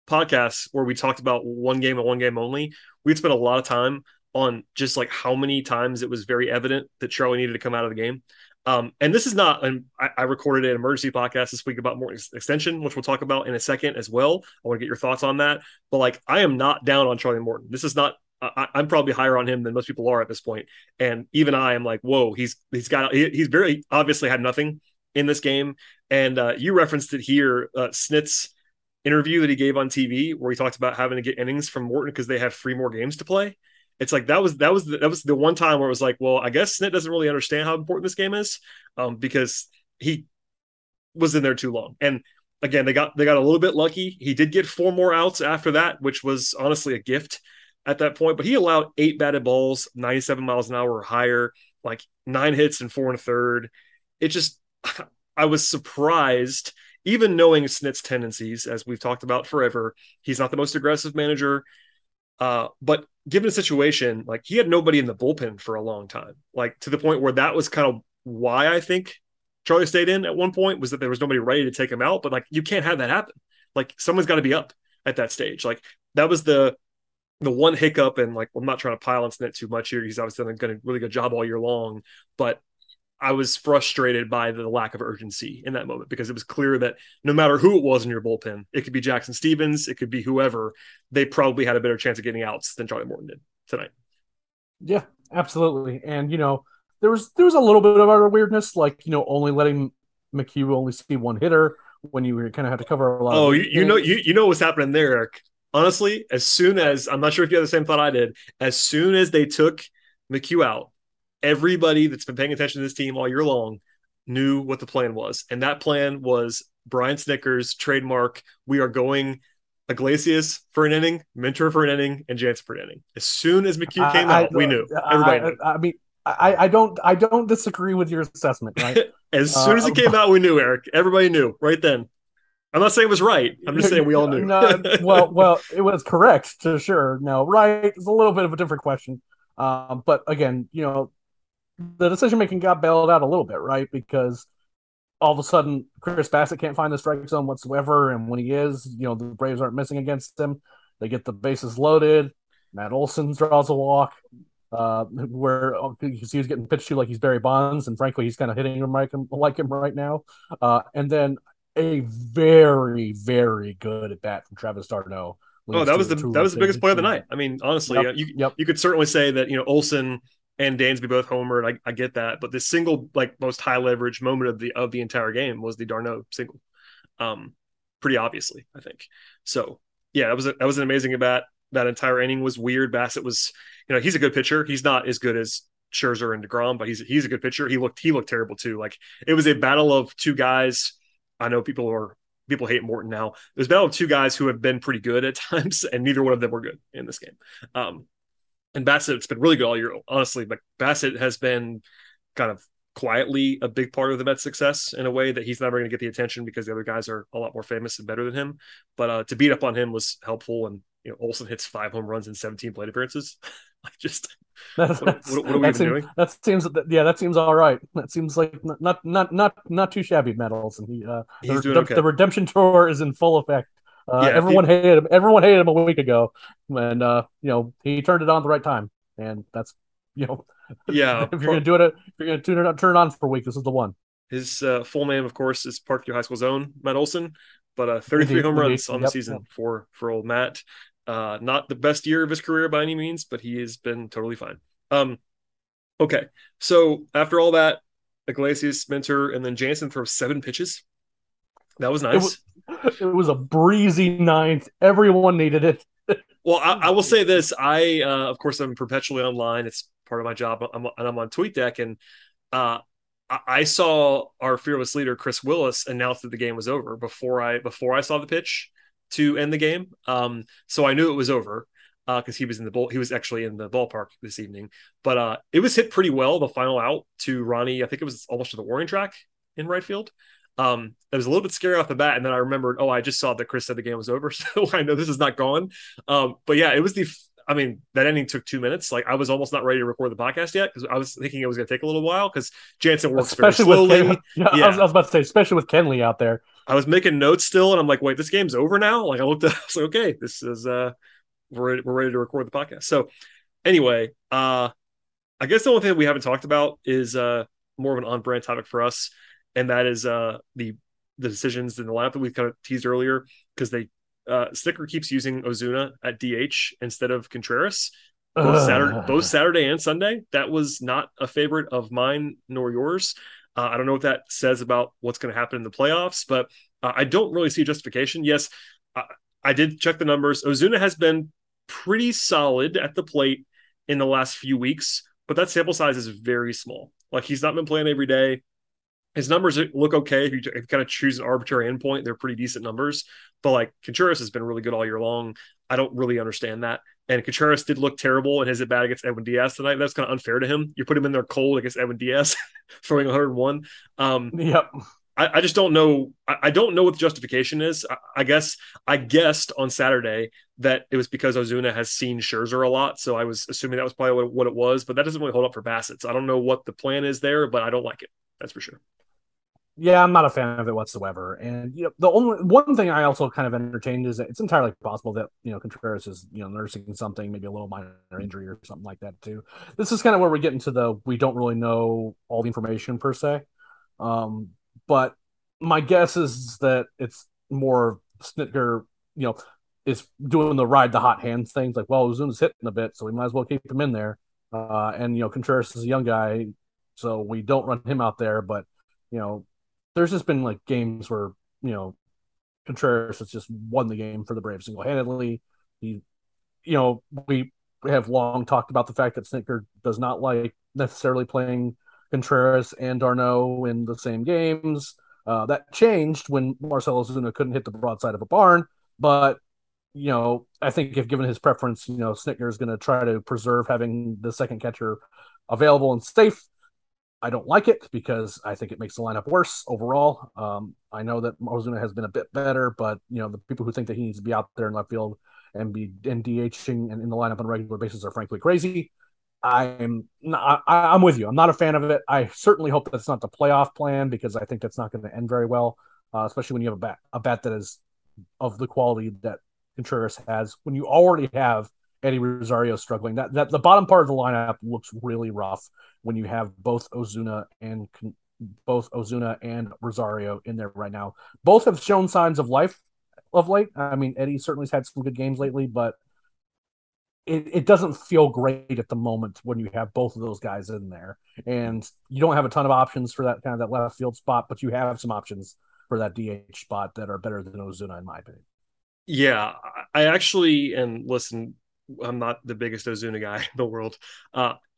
podcast where we talked about one game and one game only, we'd spend a lot of time on just like how many times it was very evident that Charlie needed to come out of the game. And this is not, I recorded an emergency podcast this week about Morton's extension, which we'll talk about in a second as well. I want to get your thoughts on that, but like, I am not down on Charlie Morton. This is not, I'm probably higher on him than most people are at this point. And even I am like, whoa, he's very obviously had nothing in this game. And you referenced it here, Snit's interview that he gave on TV where he talked about having to get innings from Morton because they have 3 more games to play. It's like that was the one time where it was like, well, I guess Snit doesn't really understand how important this game is, because he was in there too long. And again, they got a little bit lucky. He did get 4 more outs after that, which was honestly a gift at that point. But he allowed 8 batted balls, 97 miles an hour or higher, like 9 hits and 4 1/3. It just, I was surprised, even knowing Snit's tendencies, as we've talked about forever. He's not the most aggressive manager. But given the situation, like he had nobody in the bullpen for a long time, like to the point where that was kind of why I think Charlie stayed in at one point, was that there was nobody ready to take him out. But like, you can't have that happen. Like someone's got to be up at that stage. Like that was the one hiccup. And like, I'm not trying to pile on Snit too much here. He's obviously done a really good job all year long, but I was frustrated by the lack of urgency in that moment, because it was clear that no matter who it was in your bullpen, it could be Jackson Stevens, it could be whoever, they probably had a better chance of getting outs than Charlie Morton did tonight. Yeah, absolutely. And, you know, there was a little bit of our weirdness, like, you know, only letting McHugh only see one hitter when you were kind of had to cover a lot. Oh, you know what's happening there, Eric. Honestly, as soon as, I'm not sure if you had the same thought I did, as soon as they took McHugh out, everybody that's been paying attention to this team all year long knew what the plan was. And that plan was Brian Snitker's trademark. We are going Iglesias for an inning, Mentor for an inning, and Jansen for an inning. As soon as McHugh came out, we knew. Everybody knew. I mean, I don't disagree with your assessment, right? As soon as he came out, we knew, Eric. Everybody knew right then. I'm not saying it was right. I'm just saying we all knew. No, well, it was correct, to sure. No, right is a little bit of a different question. But again, you know, the decision-making got bailed out a little bit, right? Because all of a sudden, Chris Bassitt can't find the strike zone whatsoever, and when he is, you know, the Braves aren't missing against him. They get the bases loaded. Matt Olson draws a walk where he was getting pitched to like he's Barry Bonds, and frankly, he's kind of hitting him like him right now. And then a very, very good at-bat from Travis Darno. Oh, that was the biggest play of the night. I mean, honestly, you could certainly say that, you know, Olson and Dansby both homered. I get that, but the single like most high leverage moment of the entire game was the Darno single, pretty obviously, I think. So yeah, that was an amazing at-bat. That entire inning was weird. Bassitt was, you know, he's a good pitcher. He's not as good as Scherzer and DeGrom, but he's a good pitcher. He looked terrible too. Like it was a battle of two guys. I know people hate Morton now. It was a battle of two guys who have been pretty good at times, and neither one of them were good in this game. And Bassitt's been really good all year, honestly. Like Bassitt has been kind of quietly a big part of the Mets' success in a way that he's never going to get the attention because the other guys are a lot more famous and better than him. But to beat up on him was helpful. And you know, Olson hits 5 home runs in 17 plate appearances. Like just what are we even doing? That seems all right. That seems like not too shabby, Matt Olson. He's doing okay. The redemption tour is in full effect. Hated him. Everyone hated him a week ago, and you know, he turned it on at the right time. And that's, you know, if you're gonna do it, if you're gonna turn it on for a week, this is the one. His full name, of course, is Parkview High School's own Matt Olson, but 33 home runs on the season for old Matt. Not the best year of his career by any means, but he has been totally fine. Okay, so after all that, Iglesias, Minter, and then Jansen throws 7 pitches. That was nice. It was a breezy 9th. Everyone needed it. Well, I will say this. I, of course, I'm perpetually online. It's part of my job. I'm on TweetDeck, and I saw our fearless leader, Chris Willis, announce that the game was over before I saw the pitch to end the game. So I knew it was over because he was actually in the ballpark this evening. But it was hit pretty well, the final out to Ronnie. I think it was almost to the warning track in right field. It was a little bit scary off the bat, and then I remembered, I just saw that Chris said the game was over, so I know this is not gone. But yeah, it was the I mean, that ending took 2 minutes. Like, I was almost not ready to record the podcast yet because I was thinking it was going to take a little while because Jansen works especially very slowly. I was about to say, especially with Kenley out there. I was making notes still, and I'm like, wait, this game's over now? Like, I looked up, I was like, okay, this is we're ready to record the podcast. So anyway, I guess the only thing that we haven't talked about is more of an on-brand topic for us, and that is the decisions in the lineup that we kind of teased earlier, because they Snitker keeps using Ozuna at DH instead of Contreras both Saturday and Sunday. That was not a favorite of mine nor yours. I don't know what that says about what's going to happen in the playoffs, but I don't really see justification. Yes, I did check the numbers. Ozuna has been pretty solid at the plate in the last few weeks, but that sample size is very small. Like, he's not been playing every day. His numbers look okay. If you kind of choose an arbitrary endpoint, they're pretty decent numbers. But, like, Contreras has been really good all year long. I don't really understand that. And Contreras did look terrible in his at-bat against Edwin Diaz tonight. That's kind of unfair to him. You put him in there cold against Edwin Diaz, throwing 101. Yep. I just don't know. I don't know what the justification is. I guessed on Saturday that it was because Ozuna has seen Scherzer a lot. So I was assuming that was probably what it was. But that doesn't really hold up for Bassitt. So I don't know what the plan is there, but I don't like it. That's for sure. Yeah, I'm not a fan of it whatsoever. And you know, the only one thing I also kind of entertained is that it's entirely possible that, you know, Contreras is, you know, nursing something, maybe a little minor injury or something like that too. This is kind of where we get into the we don't really know all the information per se. But my guess is that it's more Snitker, you know, is doing the ride the hot hands things, like, well, Ozuna's hitting a bit, so we might as well keep him in there. And you know, Contreras is a young guy, so we don't run him out there, but you know, there's just been like games where, you know, Contreras has just won the game for the Braves single-handedly. He, you know, we have long talked about the fact that Snitker does not like necessarily playing Contreras and d'Arnaud in the same games. That changed when Marcelo Ozuna couldn't hit the broadside of a barn. But, you know, I think if given his preference, you know, Snitker is going to try to preserve having the second catcher available and safe. I don't like it because I think it makes the lineup worse overall. I know that Ozuna has been a bit better, but you know, the people who think that he needs to be out there in left field and be and DHing and in the lineup on a regular basis are frankly crazy. I'm with you. I'm not a fan of it. I certainly hope that's not the playoff plan because I think that's not going to end very well, especially when you have a bat that is of the quality that Contreras has. When you already have Eddie Rosario struggling. That the bottom part of the lineup looks really rough when you have both Ozuna and Rosario in there right now. Both have shown signs of life of late. I mean, Eddie certainly has had some good games lately, but it doesn't feel great at the moment when you have both of those guys in there. And you don't have a ton of options for that kind of that left field spot, but you have some options for that DH spot that are better than Ozuna, in my opinion. Yeah, I actually, and listen, I'm not the biggest Ozuna guy in the world.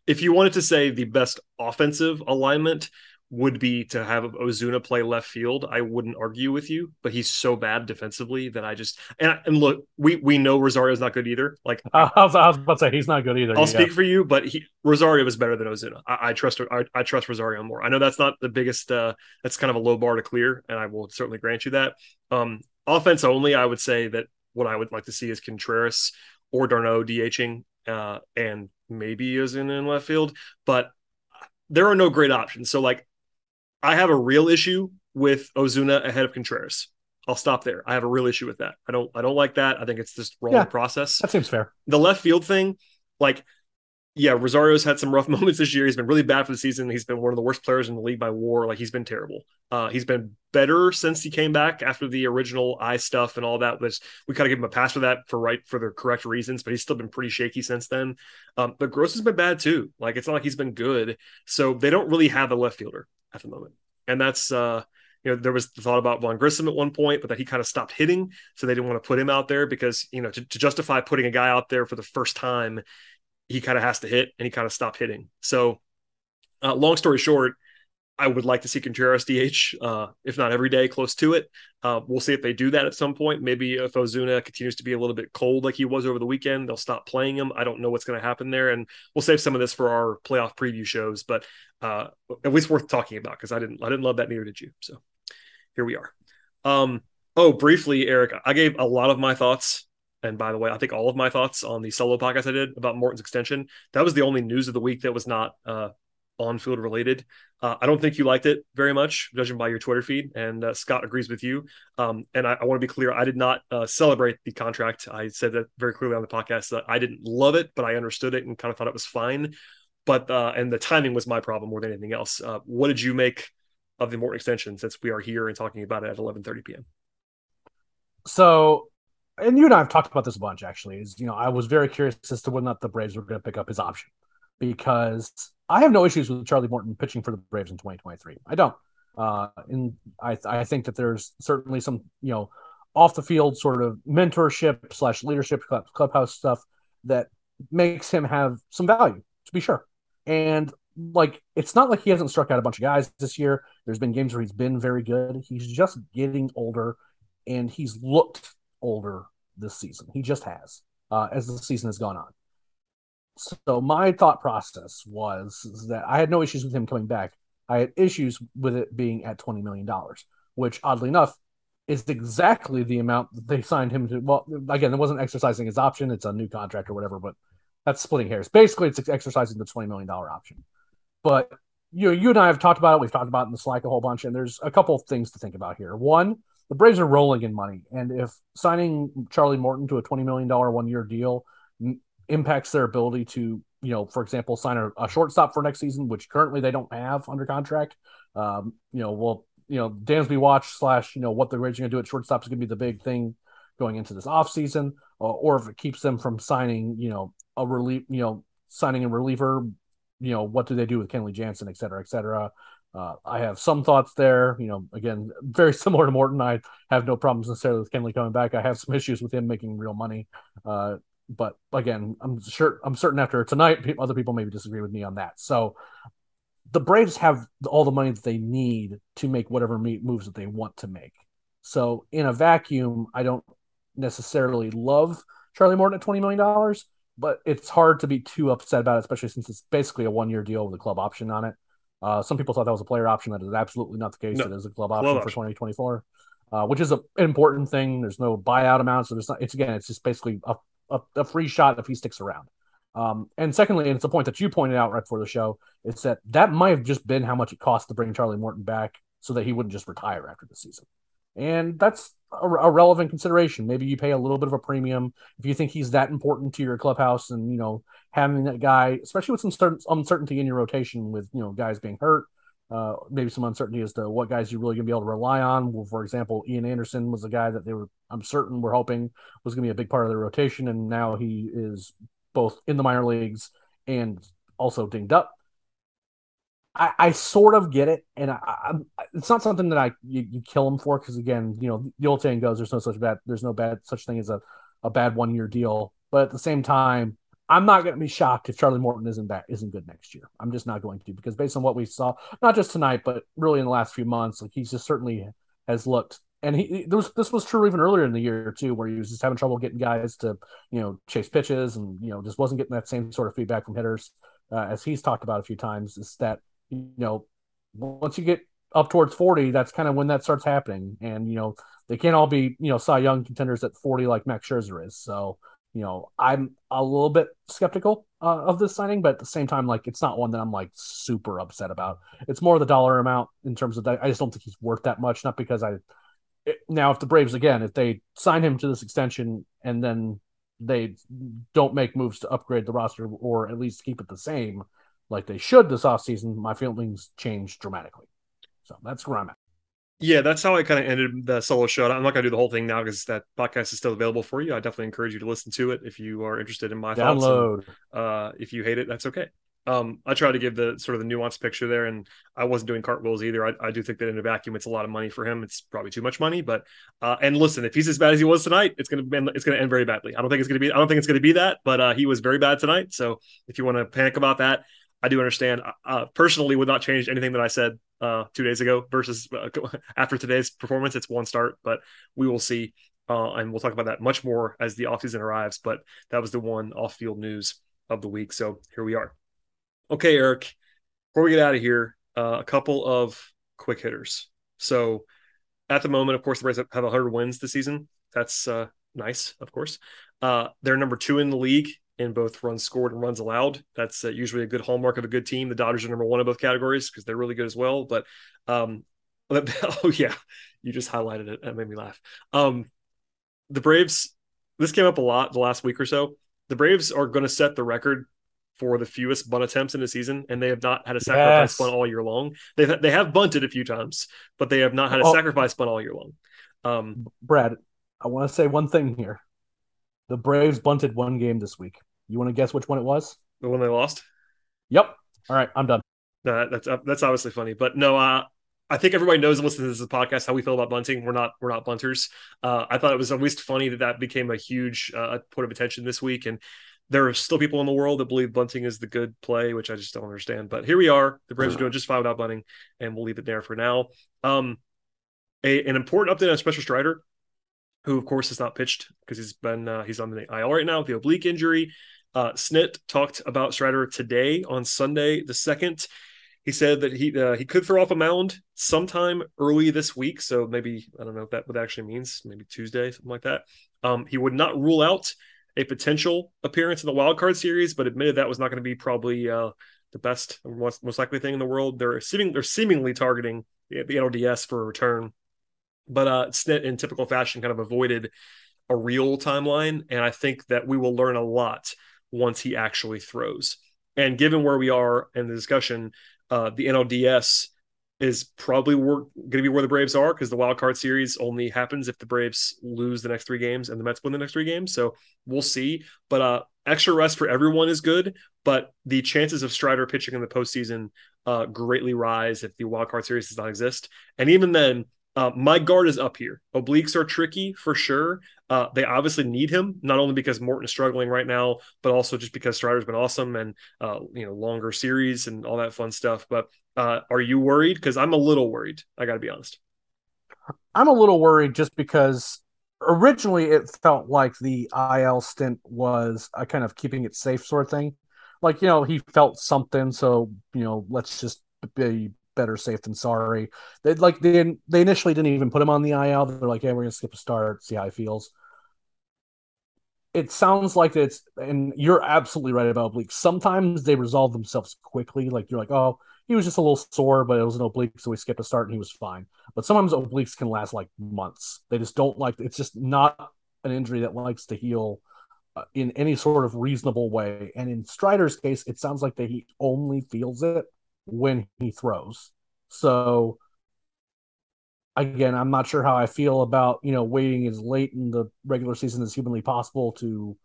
If you wanted to say the best offensive alignment would be to have Ozuna play left field, I wouldn't argue with you, but he's so bad defensively that I just – and look, we know Rosario's not good either. Like I was about to say he's not good either. I'll speak for you, but Rosario is better than Ozuna. I trust Rosario more. I know that's not the biggest that's kind of a low bar to clear, and I will certainly grant you that. Offense only, I would say that what I would like to see is Contreras – or d'Arnaud DHing, and maybe Ozuna in left field, but there are no great options. So, like, I have a real issue with Ozuna ahead of Contreras. I'll stop there. I have a real issue with that. I don't like that. I think it's just wrong process. That seems fair. The left field thing, like, yeah, Rosario's had some rough moments this year. He's been really bad for the season. He's been one of the worst players in the league by WAR. Like, he's been terrible. He's been better since he came back after the original eye stuff and all that. We kind of give him a pass for that for the correct reasons, but he's still been pretty shaky since then. But Gross has been bad too. Like, it's not like he's been good. So they don't really have a left fielder at the moment. And that's, you know, there was the thought about Vaughn Grissom at one point, but that he kind of stopped hitting. So they didn't want to put him out there because, you know, to justify putting a guy out there for the first time, he kind of has to hit, and he kind of stopped hitting. So long story short, I would like to see Contreras DH, if not every day, close to it. We'll see if they do that at some point. Maybe if Ozuna continues to be a little bit cold like he was over the weekend, they'll stop playing him. I don't know what's going to happen there, and we'll save some of this for our playoff preview shows, but at least worth talking about because I didn't love that, neither did you. So here we are. Briefly, Eric, I gave a lot of my thoughts And by the way, I think all of my thoughts on the solo podcast I did about Morton's extension, that was the only news of the week that was not on-field related. I don't think you liked it very much, judging by your Twitter feed, and Scott agrees with you. And I want to be clear, I did not celebrate the contract. I said that very clearly on the podcast that I didn't love it, but I understood it and kind of thought it was fine. But and the timing was my problem more than anything else. What did you make of the Morton extension since we are here and talking about it at 11:30 p.m.? So, and you and I have talked about this a bunch, actually, is, you know, I was very curious as to whether or not the Braves were going to pick up his option, because I have no issues with Charlie Morton pitching for the Braves in 2023. I don't. And I think that there's certainly some, you know, off the field sort of mentorship / leadership clubhouse stuff that makes him have some value, to be sure. And like, it's not like he hasn't struck out a bunch of guys this year. There's been games where he's been very good. He's just getting older, and he's looked older this season. He just has, as the season has gone on. So my thought process was that I had no issues with him coming back. I had issues with it being at $20 million, which oddly enough is exactly the amount that they signed him to. Well, again, it wasn't exercising his option. It's a new contract or whatever, but that's splitting hairs. Basically, it's exercising the $20 million option. But you and I have talked about it. We've talked about it in the Slack a whole bunch, and there's a couple of things to think about here. One, the Braves are rolling in money, and if signing Charlie Morton to a $20 million one-year deal impacts their ability to, you know, for example, sign a shortstop for next season, which currently they don't have under contract, Dansby watch / what the Braves are going to do at shortstop is going to be the big thing going into this offseason, or if it keeps them from signing, signing a reliever, what do they do with Kenley Jansen, et cetera, et cetera. I have some thoughts there, again, very similar to Morton. I have no problems necessarily with Kenley coming back. I have some issues with him making real money. But again, I'm certain after tonight, other people maybe disagree with me on that. So the Braves have all the money that they need to make whatever moves that they want to make. So in a vacuum, I don't necessarily love Charlie Morton at $20 million, but it's hard to be too upset about it, especially since it's basically a one-year deal with a club option on it. Some people thought that was a player option. That is absolutely not the case. No. It is a club option for 2024, which is an important thing. There's no buyout amount, so it's just basically a free shot if he sticks around. And secondly, and it's a point that you pointed out right before the show, it's that might have just been how much it cost to bring Charlie Morton back so that he wouldn't just retire after the season. And that's a relevant consideration. Maybe you pay a little bit of a premium if you think he's that important to your clubhouse, and, having that guy, especially with some uncertainty in your rotation with, guys being hurt, maybe some uncertainty as to what guys you're really going to be able to rely on. Well, for example, Ian Anderson was a guy that we're hoping was going to be a big part of their rotation. And now he is both in the minor leagues and also dinged up. I sort of get it, and it's not something that you kill him for, because again, the old saying goes, there's no such thing as a bad one-year deal. But at the same time, I'm not going to be shocked if Charlie Morton isn't good next year. I'm just not going to, because based on what we saw, not just tonight, but really in the last few months, like he just certainly has looked. And this was true even earlier in the year too, where he was just having trouble getting guys to chase pitches, and just wasn't getting that same sort of feedback from hitters, as he's talked about a few times. Is that once you get up towards 40, that's kind of when that starts happening. And, they can't all be, Cy Young contenders at 40 like Max Scherzer is. So, I'm a little bit skeptical of this signing, but at the same time, like, it's not one that I'm like super upset about. It's more the dollar amount in terms of that. I just don't think he's worth that much. Not because now if the Braves, again, if they sign him to this extension and then they don't make moves to upgrade the roster or at least keep it the same, like they should this offseason, my feelings change dramatically. So that's where I'm at. Yeah, that's how I kind of ended the solo show. I'm not going to do the whole thing now because that podcast is still available for you. I definitely encourage you to listen to it if you are interested in my thoughts. If you hate it, that's okay. I try to give the sort of the nuanced picture there, and I wasn't doing cartwheels either. I do think that in a vacuum, it's a lot of money for him. It's probably too much money, but and listen, if he's as bad as he was tonight, it's going to end very badly. I don't think it's going to be that, but he was very bad tonight. So if you want to panic about that, I do understand. Personally, would not change anything that I said 2 days ago versus after today's performance. It's one start, but we will see. And we'll talk about that much more as the offseason arrives. But that was the one off-field news of the week. So here we are. Okay, Eric, before we get out of here, a couple of quick hitters. So at the moment, of course, the Braves have 100 wins this season. That's nice, of course. They're number two in the league in both runs scored and runs allowed. That's usually a good hallmark of a good team. The Dodgers are number one in both categories because they're really good as well. But, oh yeah, you just highlighted it. That made me laugh. The Braves, this came up a lot the last week or so. The Braves are going to set the record for the fewest bunt attempts in a season, and they have not had a sacrifice bunt all year long. They have bunted a few times, but they have not had a sacrifice bunt all year long. Brad, I want to say one thing here. The Braves bunted one game this week. You want to guess which one it was? The one they lost? Yep. All right, I'm done. No, that's obviously funny, but no, I think everybody knows and listens to this podcast how we feel about bunting. We're not bunters. I thought it was at least funny that became a huge point of attention this week, and there are still people in the world that believe bunting is the good play, which I just don't understand. But here we are. The Braves are doing just fine without bunting, and we'll leave it there for now. An important update on Spencer Strider, who, of course, has not pitched because he's on the IL right now with the oblique injury. Snit talked about Strider today on Sunday the 2nd. He said that he could throw off a mound sometime early this week. So maybe, I don't know if that would actually means maybe Tuesday, something like that. He would not rule out a potential appearance in the wild card series, but admitted that was not going to be probably the best, most likely thing in the world. They're seemingly targeting the NLDS for a return, but Snit, in typical fashion, kind of avoided a real timeline. And I think that we will learn a lot once he actually throws. And given where we are in the discussion, the NLDS is probably going to be where the Braves are, because the wild card series only happens if the Braves lose the next three games and the Mets win the next three games. So we'll see. But extra rest for everyone is good, but the chances of Strider pitching in the postseason greatly rise if the wild card series does not exist. And even then, my guard is up here. Obliques are tricky for sure. They obviously need him, not only because Morton is struggling right now, but also just because Strider's been awesome and longer series and all that fun stuff. But are you worried? Because I'm a little worried. I got to be honest. I'm a little worried just because originally it felt like the IL stint was a kind of keeping it safe sort of thing. Like, he felt something, so let's just be better safe than sorry. They initially didn't even put him on the IL. They're like, yeah, we're gonna skip a start, see how he feels. It sounds like it's, and you're absolutely right about obliques. Sometimes they resolve themselves quickly. Like, you're like, oh, he was just a little sore, but it was an oblique, so we skipped a start and he was fine. But sometimes obliques can last like months. They just don't like, it's just not an injury that likes to heal in any sort of reasonable way. And in Strider's case, it sounds like that he only feels it when he throws. So again, I'm not sure how I feel about, waiting as late in the regular season as humanly possible to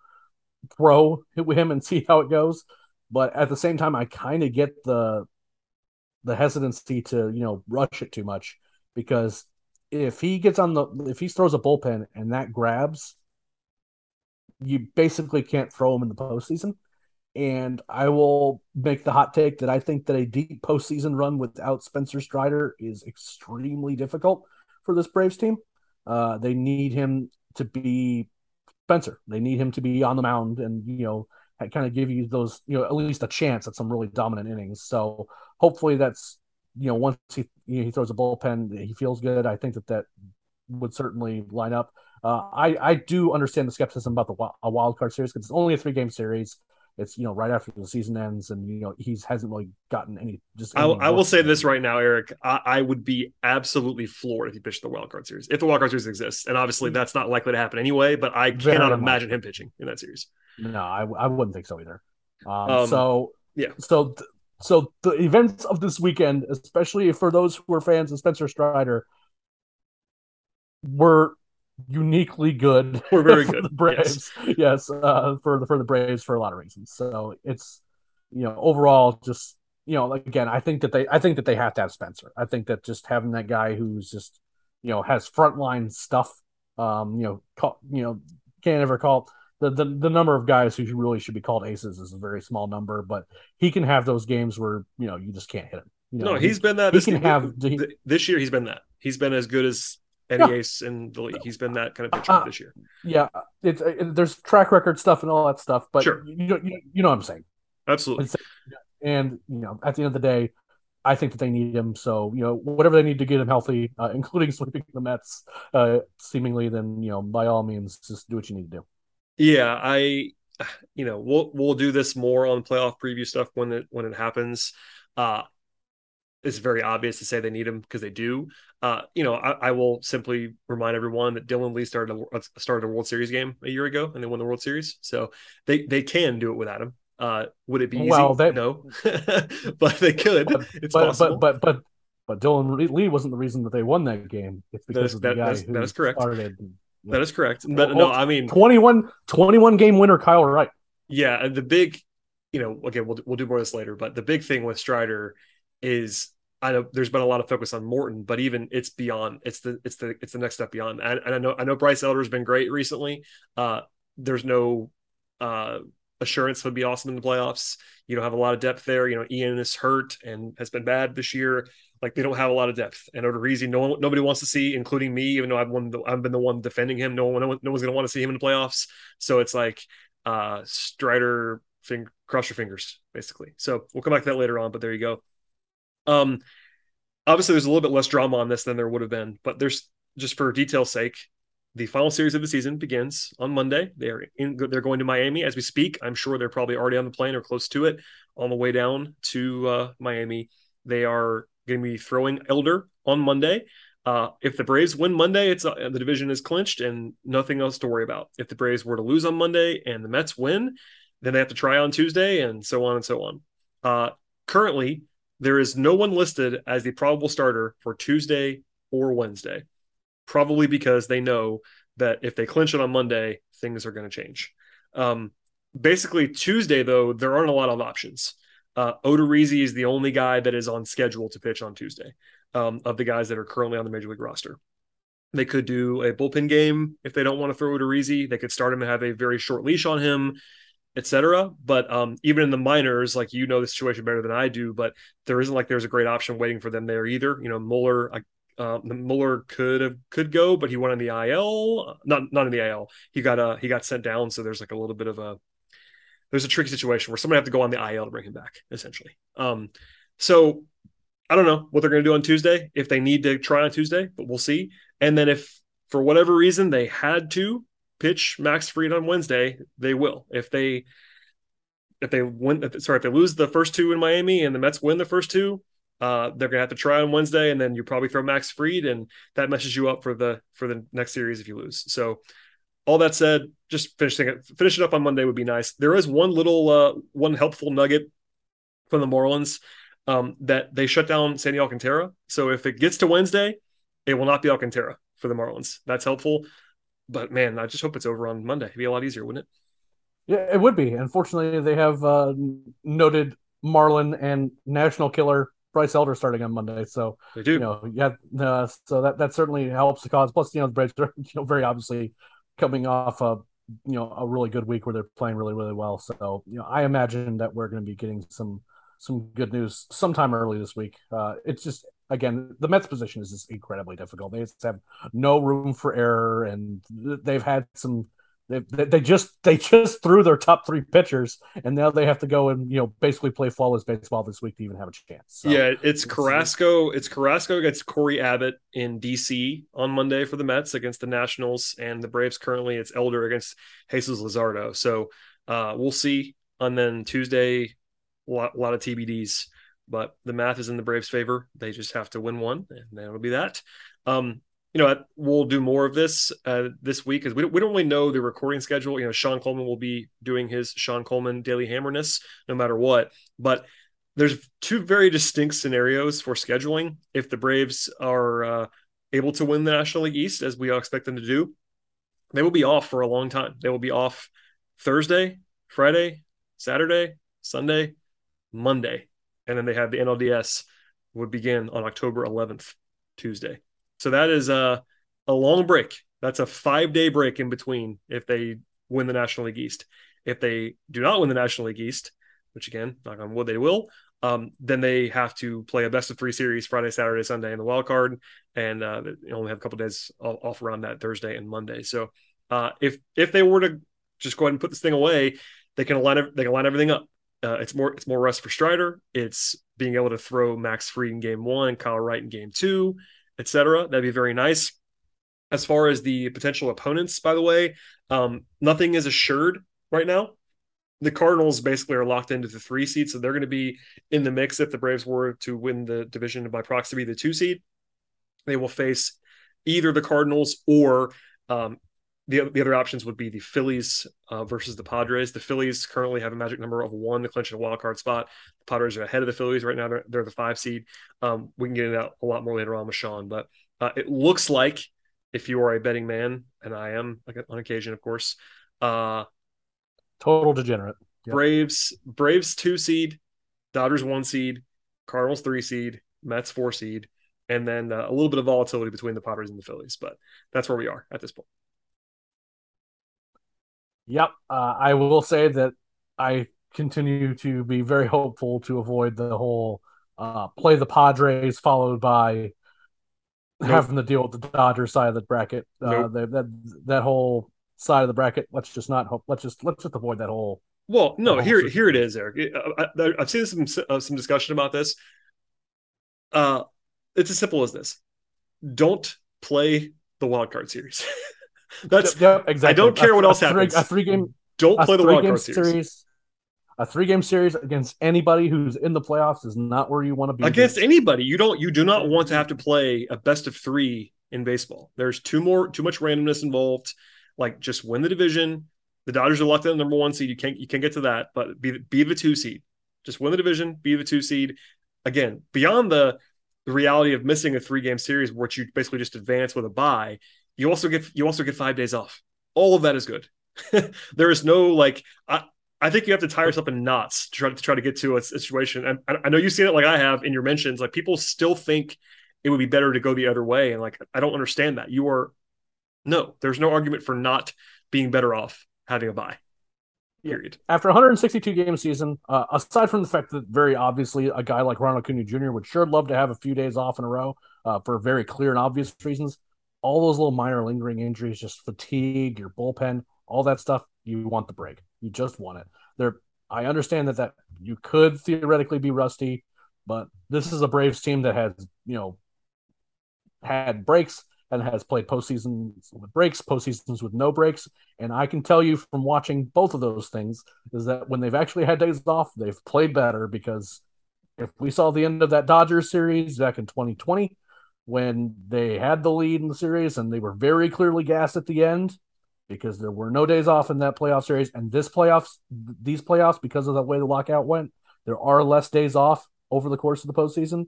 throw him and see how it goes. But at the same time, I kind of get the hesitancy to, rush it too much, because if he throws a bullpen and that grabs, you basically can't throw him in the postseason. And I will make the hot take that I think that a deep postseason run without Spencer Strider is extremely difficult for this Braves team. They need him to be Spencer. They need him to be on the mound and, kind of give you those, at least a chance at some really dominant innings. So hopefully that's, once he throws a bullpen, he feels good. I think that would certainly line up. I do understand the skepticism about a wild card series, because it's only a 3-game series. It's, right after the season ends, and, he hasn't really gotten any. I will say this right now, Eric. I would be absolutely floored if he pitched the wild card series, if the wild card series exists. And obviously that's not likely to happen anyway, but I cannot imagine him pitching in that series. No, I wouldn't think so either. So the events of this weekend, especially for those who are fans of Spencer Strider, were uniquely good. We're very good. The Braves. Yes. For the Braves for a lot of reasons. So it's, overall, just, again, I think that they have to have Spencer. I think that just having that guy who's just, has frontline stuff, can't ever call the number of guys who really should be called aces is a very small number, but he can have those games where, you just can't hit him. No, he's been that. This year, he's been that. He's been as good as any ace in the league. He's been that kind of pitcher this year. Yeah, it's there's track record stuff and all that stuff, but sure. You know what I'm saying. Absolutely. And at the end of the day, I think that they need him. So whatever they need to get him healthy, including sweeping the Mets, seemingly, then by all means, just do what you need to do. Yeah, we'll do this more on playoff preview stuff when it happens. It's very obvious to say they need him because they do. I will simply remind everyone that Dylan Lee started a World Series game a year ago and they won the World Series. So they can do it without him. Would it be easy? No, but they could. It's possible. But Dylan Lee wasn't the reason that they won that game. It's because of the guy who started. Yeah. That is correct. But well, no, I mean 21 game winner Kyle Wright. Yeah, and the big, we'll do more of this later. But the big thing with Strider is, I know there's been a lot of focus on Morton, but even it's beyond. It's the next step beyond. And I know Bryce Elder has been great recently. There's no assurance would be awesome in the playoffs. You don't have a lot of depth there. Ian is hurt and has been bad this year. Like, they don't have a lot of depth, and Odorizzi, nobody wants to see, including me, even though I've been the one defending him. No one's going to want to see him in the playoffs. So it's like Strider, cross your fingers, basically. So we'll come back to that later on, but there you go. Obviously there's a little bit less drama on this than there would have been, but there's, just for detail's sake, the final series of the season begins on Monday. They're going to Miami as we speak. I'm sure they're probably already on the plane or close to it on the way down to Miami. They are going to be throwing Elder on Monday. If the Braves win Monday, the division is clinched and nothing else to worry about. If the Braves were to lose on Monday and the Mets win, then they have to try on Tuesday and so on and so on. Currently, there is no one listed as the probable starter for Tuesday or Wednesday, probably because they know that if they clinch it on Monday, things are going to change. Basically, Tuesday, though, there aren't a lot of options. Odorizzi is the only guy that is on schedule to pitch on Tuesday of the guys that are currently on the Major League roster. They could do a bullpen game if they don't want to throw Odorizzi. They could start him and have a very short leash on him, etc. But even in the minors, like, the situation better than I do, but there isn't like there's a great option waiting for them there either. Muller could go, but he went on the IL. Not in the IL. He got sent down, so there's like a little bit of a. There's a tricky situation where somebody have to go on the IL to bring him back, essentially. So I don't know what they're going to do on Tuesday, if they need to try on Tuesday, but we'll see. And then if for whatever reason they had to pitch Max Fried on Wednesday, they will. If they lose the first two in Miami and the Mets win the first two, they're going to have to try on Wednesday, and then you probably throw Max Fried, and that messes you up for the next series if you lose. So. All that said, just finishing up on Monday would be nice. There is one little, one helpful nugget from the Marlins that they shut down Sandy Alcantara. So if it gets to Wednesday, it will not be Alcantara for the Marlins. That's helpful. But man, I just hope it's over on Monday. It'd be a lot easier, wouldn't it? Yeah, it would be. Unfortunately, they have noted Marlin and national killer Bryce Elder starting on Monday, so they do. So that certainly helps the cause. Plus, the Braves are very obviously coming off a really good week where they're playing really, really well. So, I imagine that we're going to be getting some good news sometime early this week. It's just, again, the Mets position is just incredibly difficult. They just have no room for error, and they've had some. They just threw their top three pitchers, and now they have to go and basically play flawless baseball this week to even have a chance. So, yeah, it's Carrasco. It's Carrasco against Corey Abbott in DC on Monday for the Mets against the Nationals, and the Braves currently it's Elder against Jesus Luzardo. So we'll see. And then Tuesday, a lot of TBDs, but the math is in the Braves' favor. They just have to win one, and that'll be that. We'll do more of this this week because we don't really know the recording schedule. Sean Coleman will be doing his Sean Coleman Daily Hammerness no matter what. But there's two very distinct scenarios for scheduling. If the Braves are able to win the National League East, as we all expect them to do, they will be off for a long time. They will be off Thursday, Friday, Saturday, Sunday, Monday. And then they have the NLDS would begin on October 11th, Tuesday. So that is a long break. That's a 5-day break in between if they win the National League East. If they do not win the National League East, which again, knock on wood, they will, then they have to play a best-of-3 series Friday, Saturday, Sunday in the wild card, and they only have a couple of days off around that Thursday and Monday. So if they were to just go ahead and put this thing away, they can line everything up. It's more rest for Strider. It's being able to throw Max Fried in Game 1, Kyle Wright in Game 2, etc. That'd be very nice. As far as the potential opponents, by the way, nothing is assured right now. The Cardinals basically are locked into the 3 seed, so they're going to be in the mix if the Braves were to win the division and by proxy be the 2 seed. They will face either the Cardinals or the other options would be the Phillies versus the Padres. The Phillies currently have a magic number of 1 to clinch a wild card spot. The Padres are ahead of the Phillies right now. They're the 5 seed. We can get into that a lot more later on with Sean, but it looks like if you are a betting man, and I am on occasion, of course, total degenerate. Yep. Braves 2 seed, Dodgers 1 seed, Cardinals 3 seed, Mets 4 seed, and then a little bit of volatility between the Padres and the Phillies. But that's where we are at this point. Yep. I will say that I continue to be very hopeful to avoid the whole play the Padres followed by having to deal with the Dodgers side of the bracket. That whole side of the bracket. Let's just not hope. Let's just avoid that whole. Well, no, here it is, Eric. I've seen some discussion about this. It's as simple as this: don't play the wild card series. That's exactly. I don't care what else happens. Don't play the wild card series. A 3-game series against anybody who's in the playoffs is not where you want to be. Against anybody, you do not want to have to play a best of 3 in baseball. There's too much randomness involved. Like, just win the division. The Dodgers are locked in the number 1 seed. You can't get to that, but be the 2 seed. Just win the division. Be the 2 seed. Again, beyond the reality of missing a 3-game series, which you basically just advance with a bye, you also get 5 days off. All of that is good. There is no like. I think you have to tie yourself in knots to try to get to a situation. And I know you've seen it like I have in your mentions. Like, people still think it would be better to go the other way, and like, I don't understand that. No, there's no argument for not being better off having a bye. Period. After 162 game season, aside from the fact that very obviously a guy like Ronald Acuña Jr. would sure love to have a few days off in a row for very clear and obvious reasons, all those little minor lingering injuries, just fatigue, your bullpen, all that stuff, you want the break. You just want it. I understand that you could theoretically be rusty, but this is a Braves team that has, had breaks and has played postseasons with breaks, postseasons with no breaks. And I can tell you from watching both of those things is that when they've actually had days off, they've played better, because if we saw the end of that Dodgers series back in 2020, when they had the lead in the series and they were very clearly gassed at the end, because there were no days off in that playoff series, and these playoffs, because of the way the lockout went, there are less days off over the course of the postseason.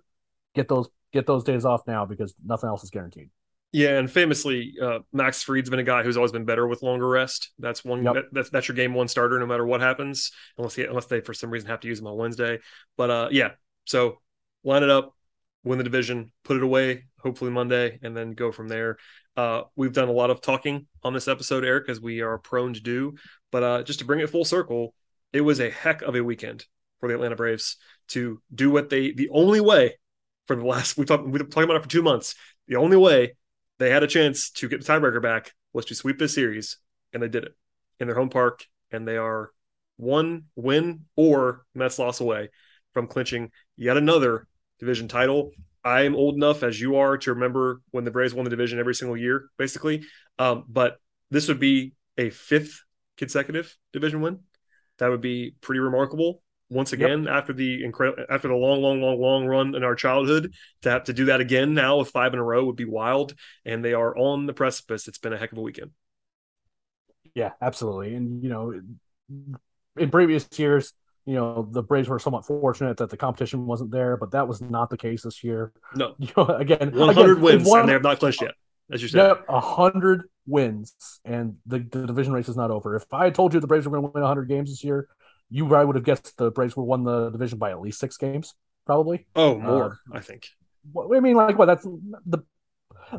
Get those days off now, because nothing else is guaranteed. Yeah, and famously, Max Fried's been a guy who's always been better with longer rest. That's one. Yep. That's your game 1 starter, no matter what happens, unless they for some reason have to use him on Wednesday. But yeah, so line it up, win the division, put it away, hopefully Monday, and then go from there. We've done a lot of talking on this episode, Eric, as we are prone to do. But just to bring it full circle, it was a heck of a weekend for the Atlanta Braves to do what the only way for the last, we've been talking about it for 2 months. The only way they had a chance to get the tiebreaker back was to sweep this series, and they did it in their home park. And they are 1 win or Mets loss away from clinching yet another division title. I am old enough, as you are, to remember when the Braves won the division every single year, basically. But this would be a 5th consecutive division win. That would be pretty remarkable. Once again, yep. after the long run in our childhood, to have to do that again now with 5 in a row would be wild. And they are on the precipice. It's been a heck of a weekend. Yeah, absolutely. And in previous years, the Braves were somewhat fortunate that the competition wasn't there, but that was not the case this year. No. Again, 100 wins, and they have not clinched yet, as you said. Yep, 100 wins, and the division race is not over. If I had told you the Braves were going to win 100 games this year, you probably would have guessed the Braves would have won the division by at least 6 games, probably. Oh, more, I think. I mean, like, what? That's the.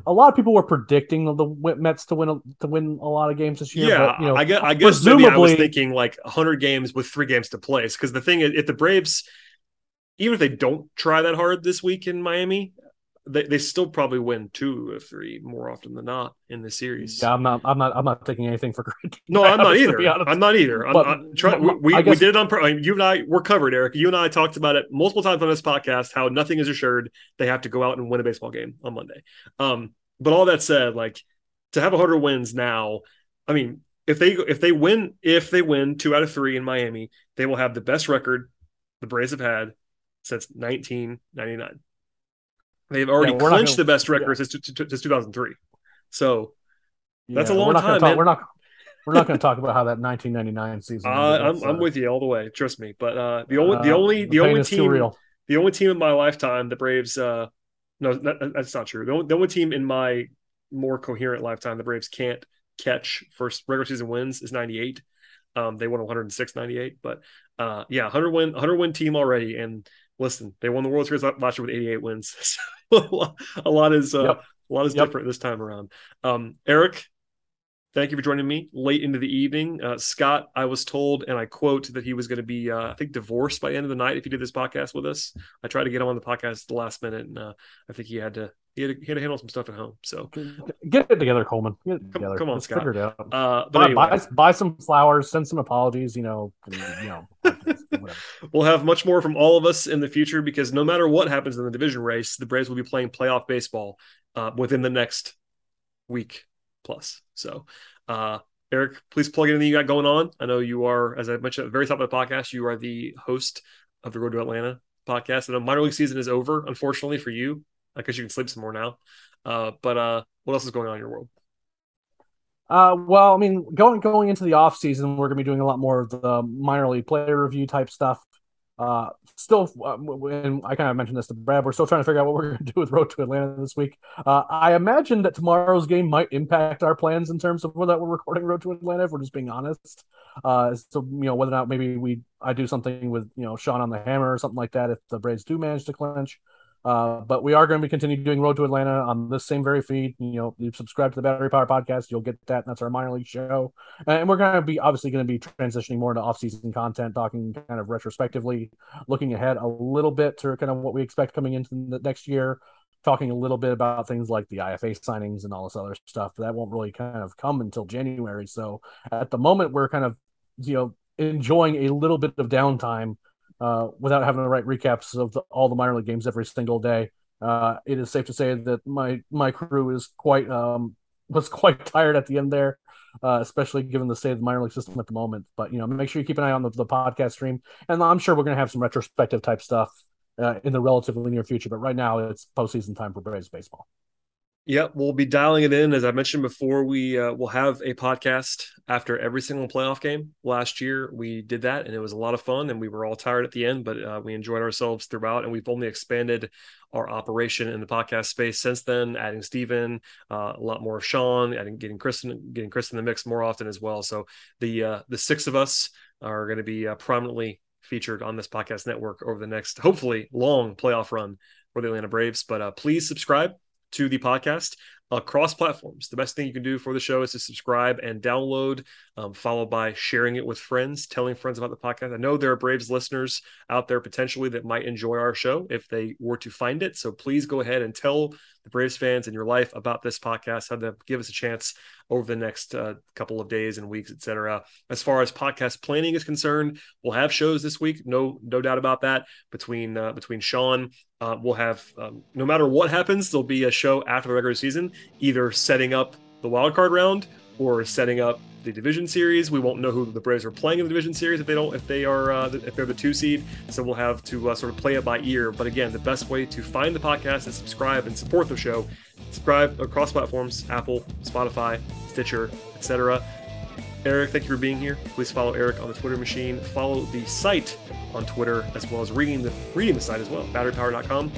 A lot of people were predicting the Mets to win a lot of games this year. Yeah, but, I guess presumably, maybe I was thinking like 100 games with 3 games to play. Because the thing is, if the Braves, even if they don't try that hard this week in Miami, they still probably win 2 or 3 more often than not in the series. Yeah, I'm not taking anything for granted. No, I'm not either. We did it on purpose. You and I were covered, Eric. You and I talked about it multiple times on this podcast, how nothing is assured. They have to go out and win a baseball game on Monday. But all that said, like, to have 100 wins now, I mean, if they win 2 out of 3 in Miami, they will have the best record the Braves have had since 1999. They've already clinched the best record since 2003. So that's a long time. We're not going to talk about how that 1999 season. I'm with you all the way. Trust me. But the only team in my lifetime, the Braves. That's not true. The only team in my more coherent lifetime, the Braves can't catch first regular season wins is 98. They won 106, 98. But 100 win team already. And listen, they won the World Series last year with 88 wins. So a lot is different this time around. Eric, thank you for joining me late into the evening. Scott, I was told, and I quote, that he was going to be, divorced by the end of the night if he did this podcast with us. I tried to get him on the podcast at the last minute, and I think he had to handle some stuff at home. So get it together, Coleman. Get it together. Come on, let's Scott. Figure it out. Buy some flowers, send some apologies. We'll have much more from all of us in the future because no matter what happens in the division race, the Braves will be playing playoff baseball within the next week plus. So, Eric, please plug in anything you got going on. I know you are, as I mentioned at the very top of the podcast, you are the host of the Road to Atlanta podcast. And the minor league season is over, unfortunately for you, because you can sleep some more now. But what else is going on in your world? Going into the off season, we're going to be doing a lot more of the minor league player review type stuff. And I kind of mentioned this to Brad, we're still trying to figure out what we're going to do with Road to Atlanta this week. I imagine that tomorrow's game might impact our plans in terms of whether we're recording Road to Atlanta, if we're just being honest. So, whether or not maybe I do something with, Sean on the Hammer or something like that, if the Braves do manage to clinch. But we are going to be continuing doing Road to Atlanta on this same very feed. You subscribe to the Battery Power Podcast, you'll get that. And that's our minor league show. And we're going to be obviously transitioning more into off-season content, talking kind of retrospectively, looking ahead a little bit to kind of what we expect coming into the next year, talking a little bit about things like the IFA signings and all this other stuff. That won't really kind of come until January. So at the moment, we're kind of, enjoying a little bit of downtime without having the right recaps of all the minor league games every single day. It is safe to say that my crew is quite tired at the end there, especially given the state of the minor league system at the moment. But, make sure you keep an eye on the podcast stream. And I'm sure we're going to have some retrospective type stuff in the relatively near future. But right now it's postseason time for Braves baseball. Yep, we'll be dialing it in. As I mentioned before, we will have a podcast after every single playoff game. Last year, we did that, and it was a lot of fun, and we were all tired at the end, but we enjoyed ourselves throughout, and we've only expanded our operation in the podcast space since then, adding Steven, a lot more Sean, getting Chris in the mix more often as well. So the six of us are going to be prominently featured on this podcast network over the next, hopefully, long playoff run for the Atlanta Braves, but please subscribe to the podcast across platforms. The best thing you can do for the show is to subscribe and download, followed by sharing it with friends, telling friends about the podcast. I know there are Braves listeners out there potentially that might enjoy our show if they were to find it. So please go ahead and tell the Braves fans in your life about this podcast, how to give us a chance over the next couple of days and weeks, et cetera. As far as podcast planning is concerned, we'll have shows this week. No doubt about that. Between Sean, we'll have, no matter what happens, there'll be a show after the regular season, either setting up the wildcard round or setting up the division series. We won't know who the Braves are playing in the division series if they're the 2 seed. So we'll have to sort of play it by ear. But again, the best way to find the podcast is subscribe and support the show. Subscribe across platforms: Apple, Spotify, Stitcher, etc. Eric, thank you for being here. Please follow Eric on the Twitter machine. Follow the site on Twitter as well as reading the site as well, batterypower.com.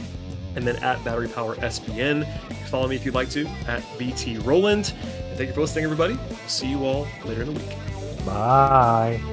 And then at Battery Power SBN. Follow me if you'd like to at BT Rowland. And thank you for listening, everybody. See you all later in the week. Bye.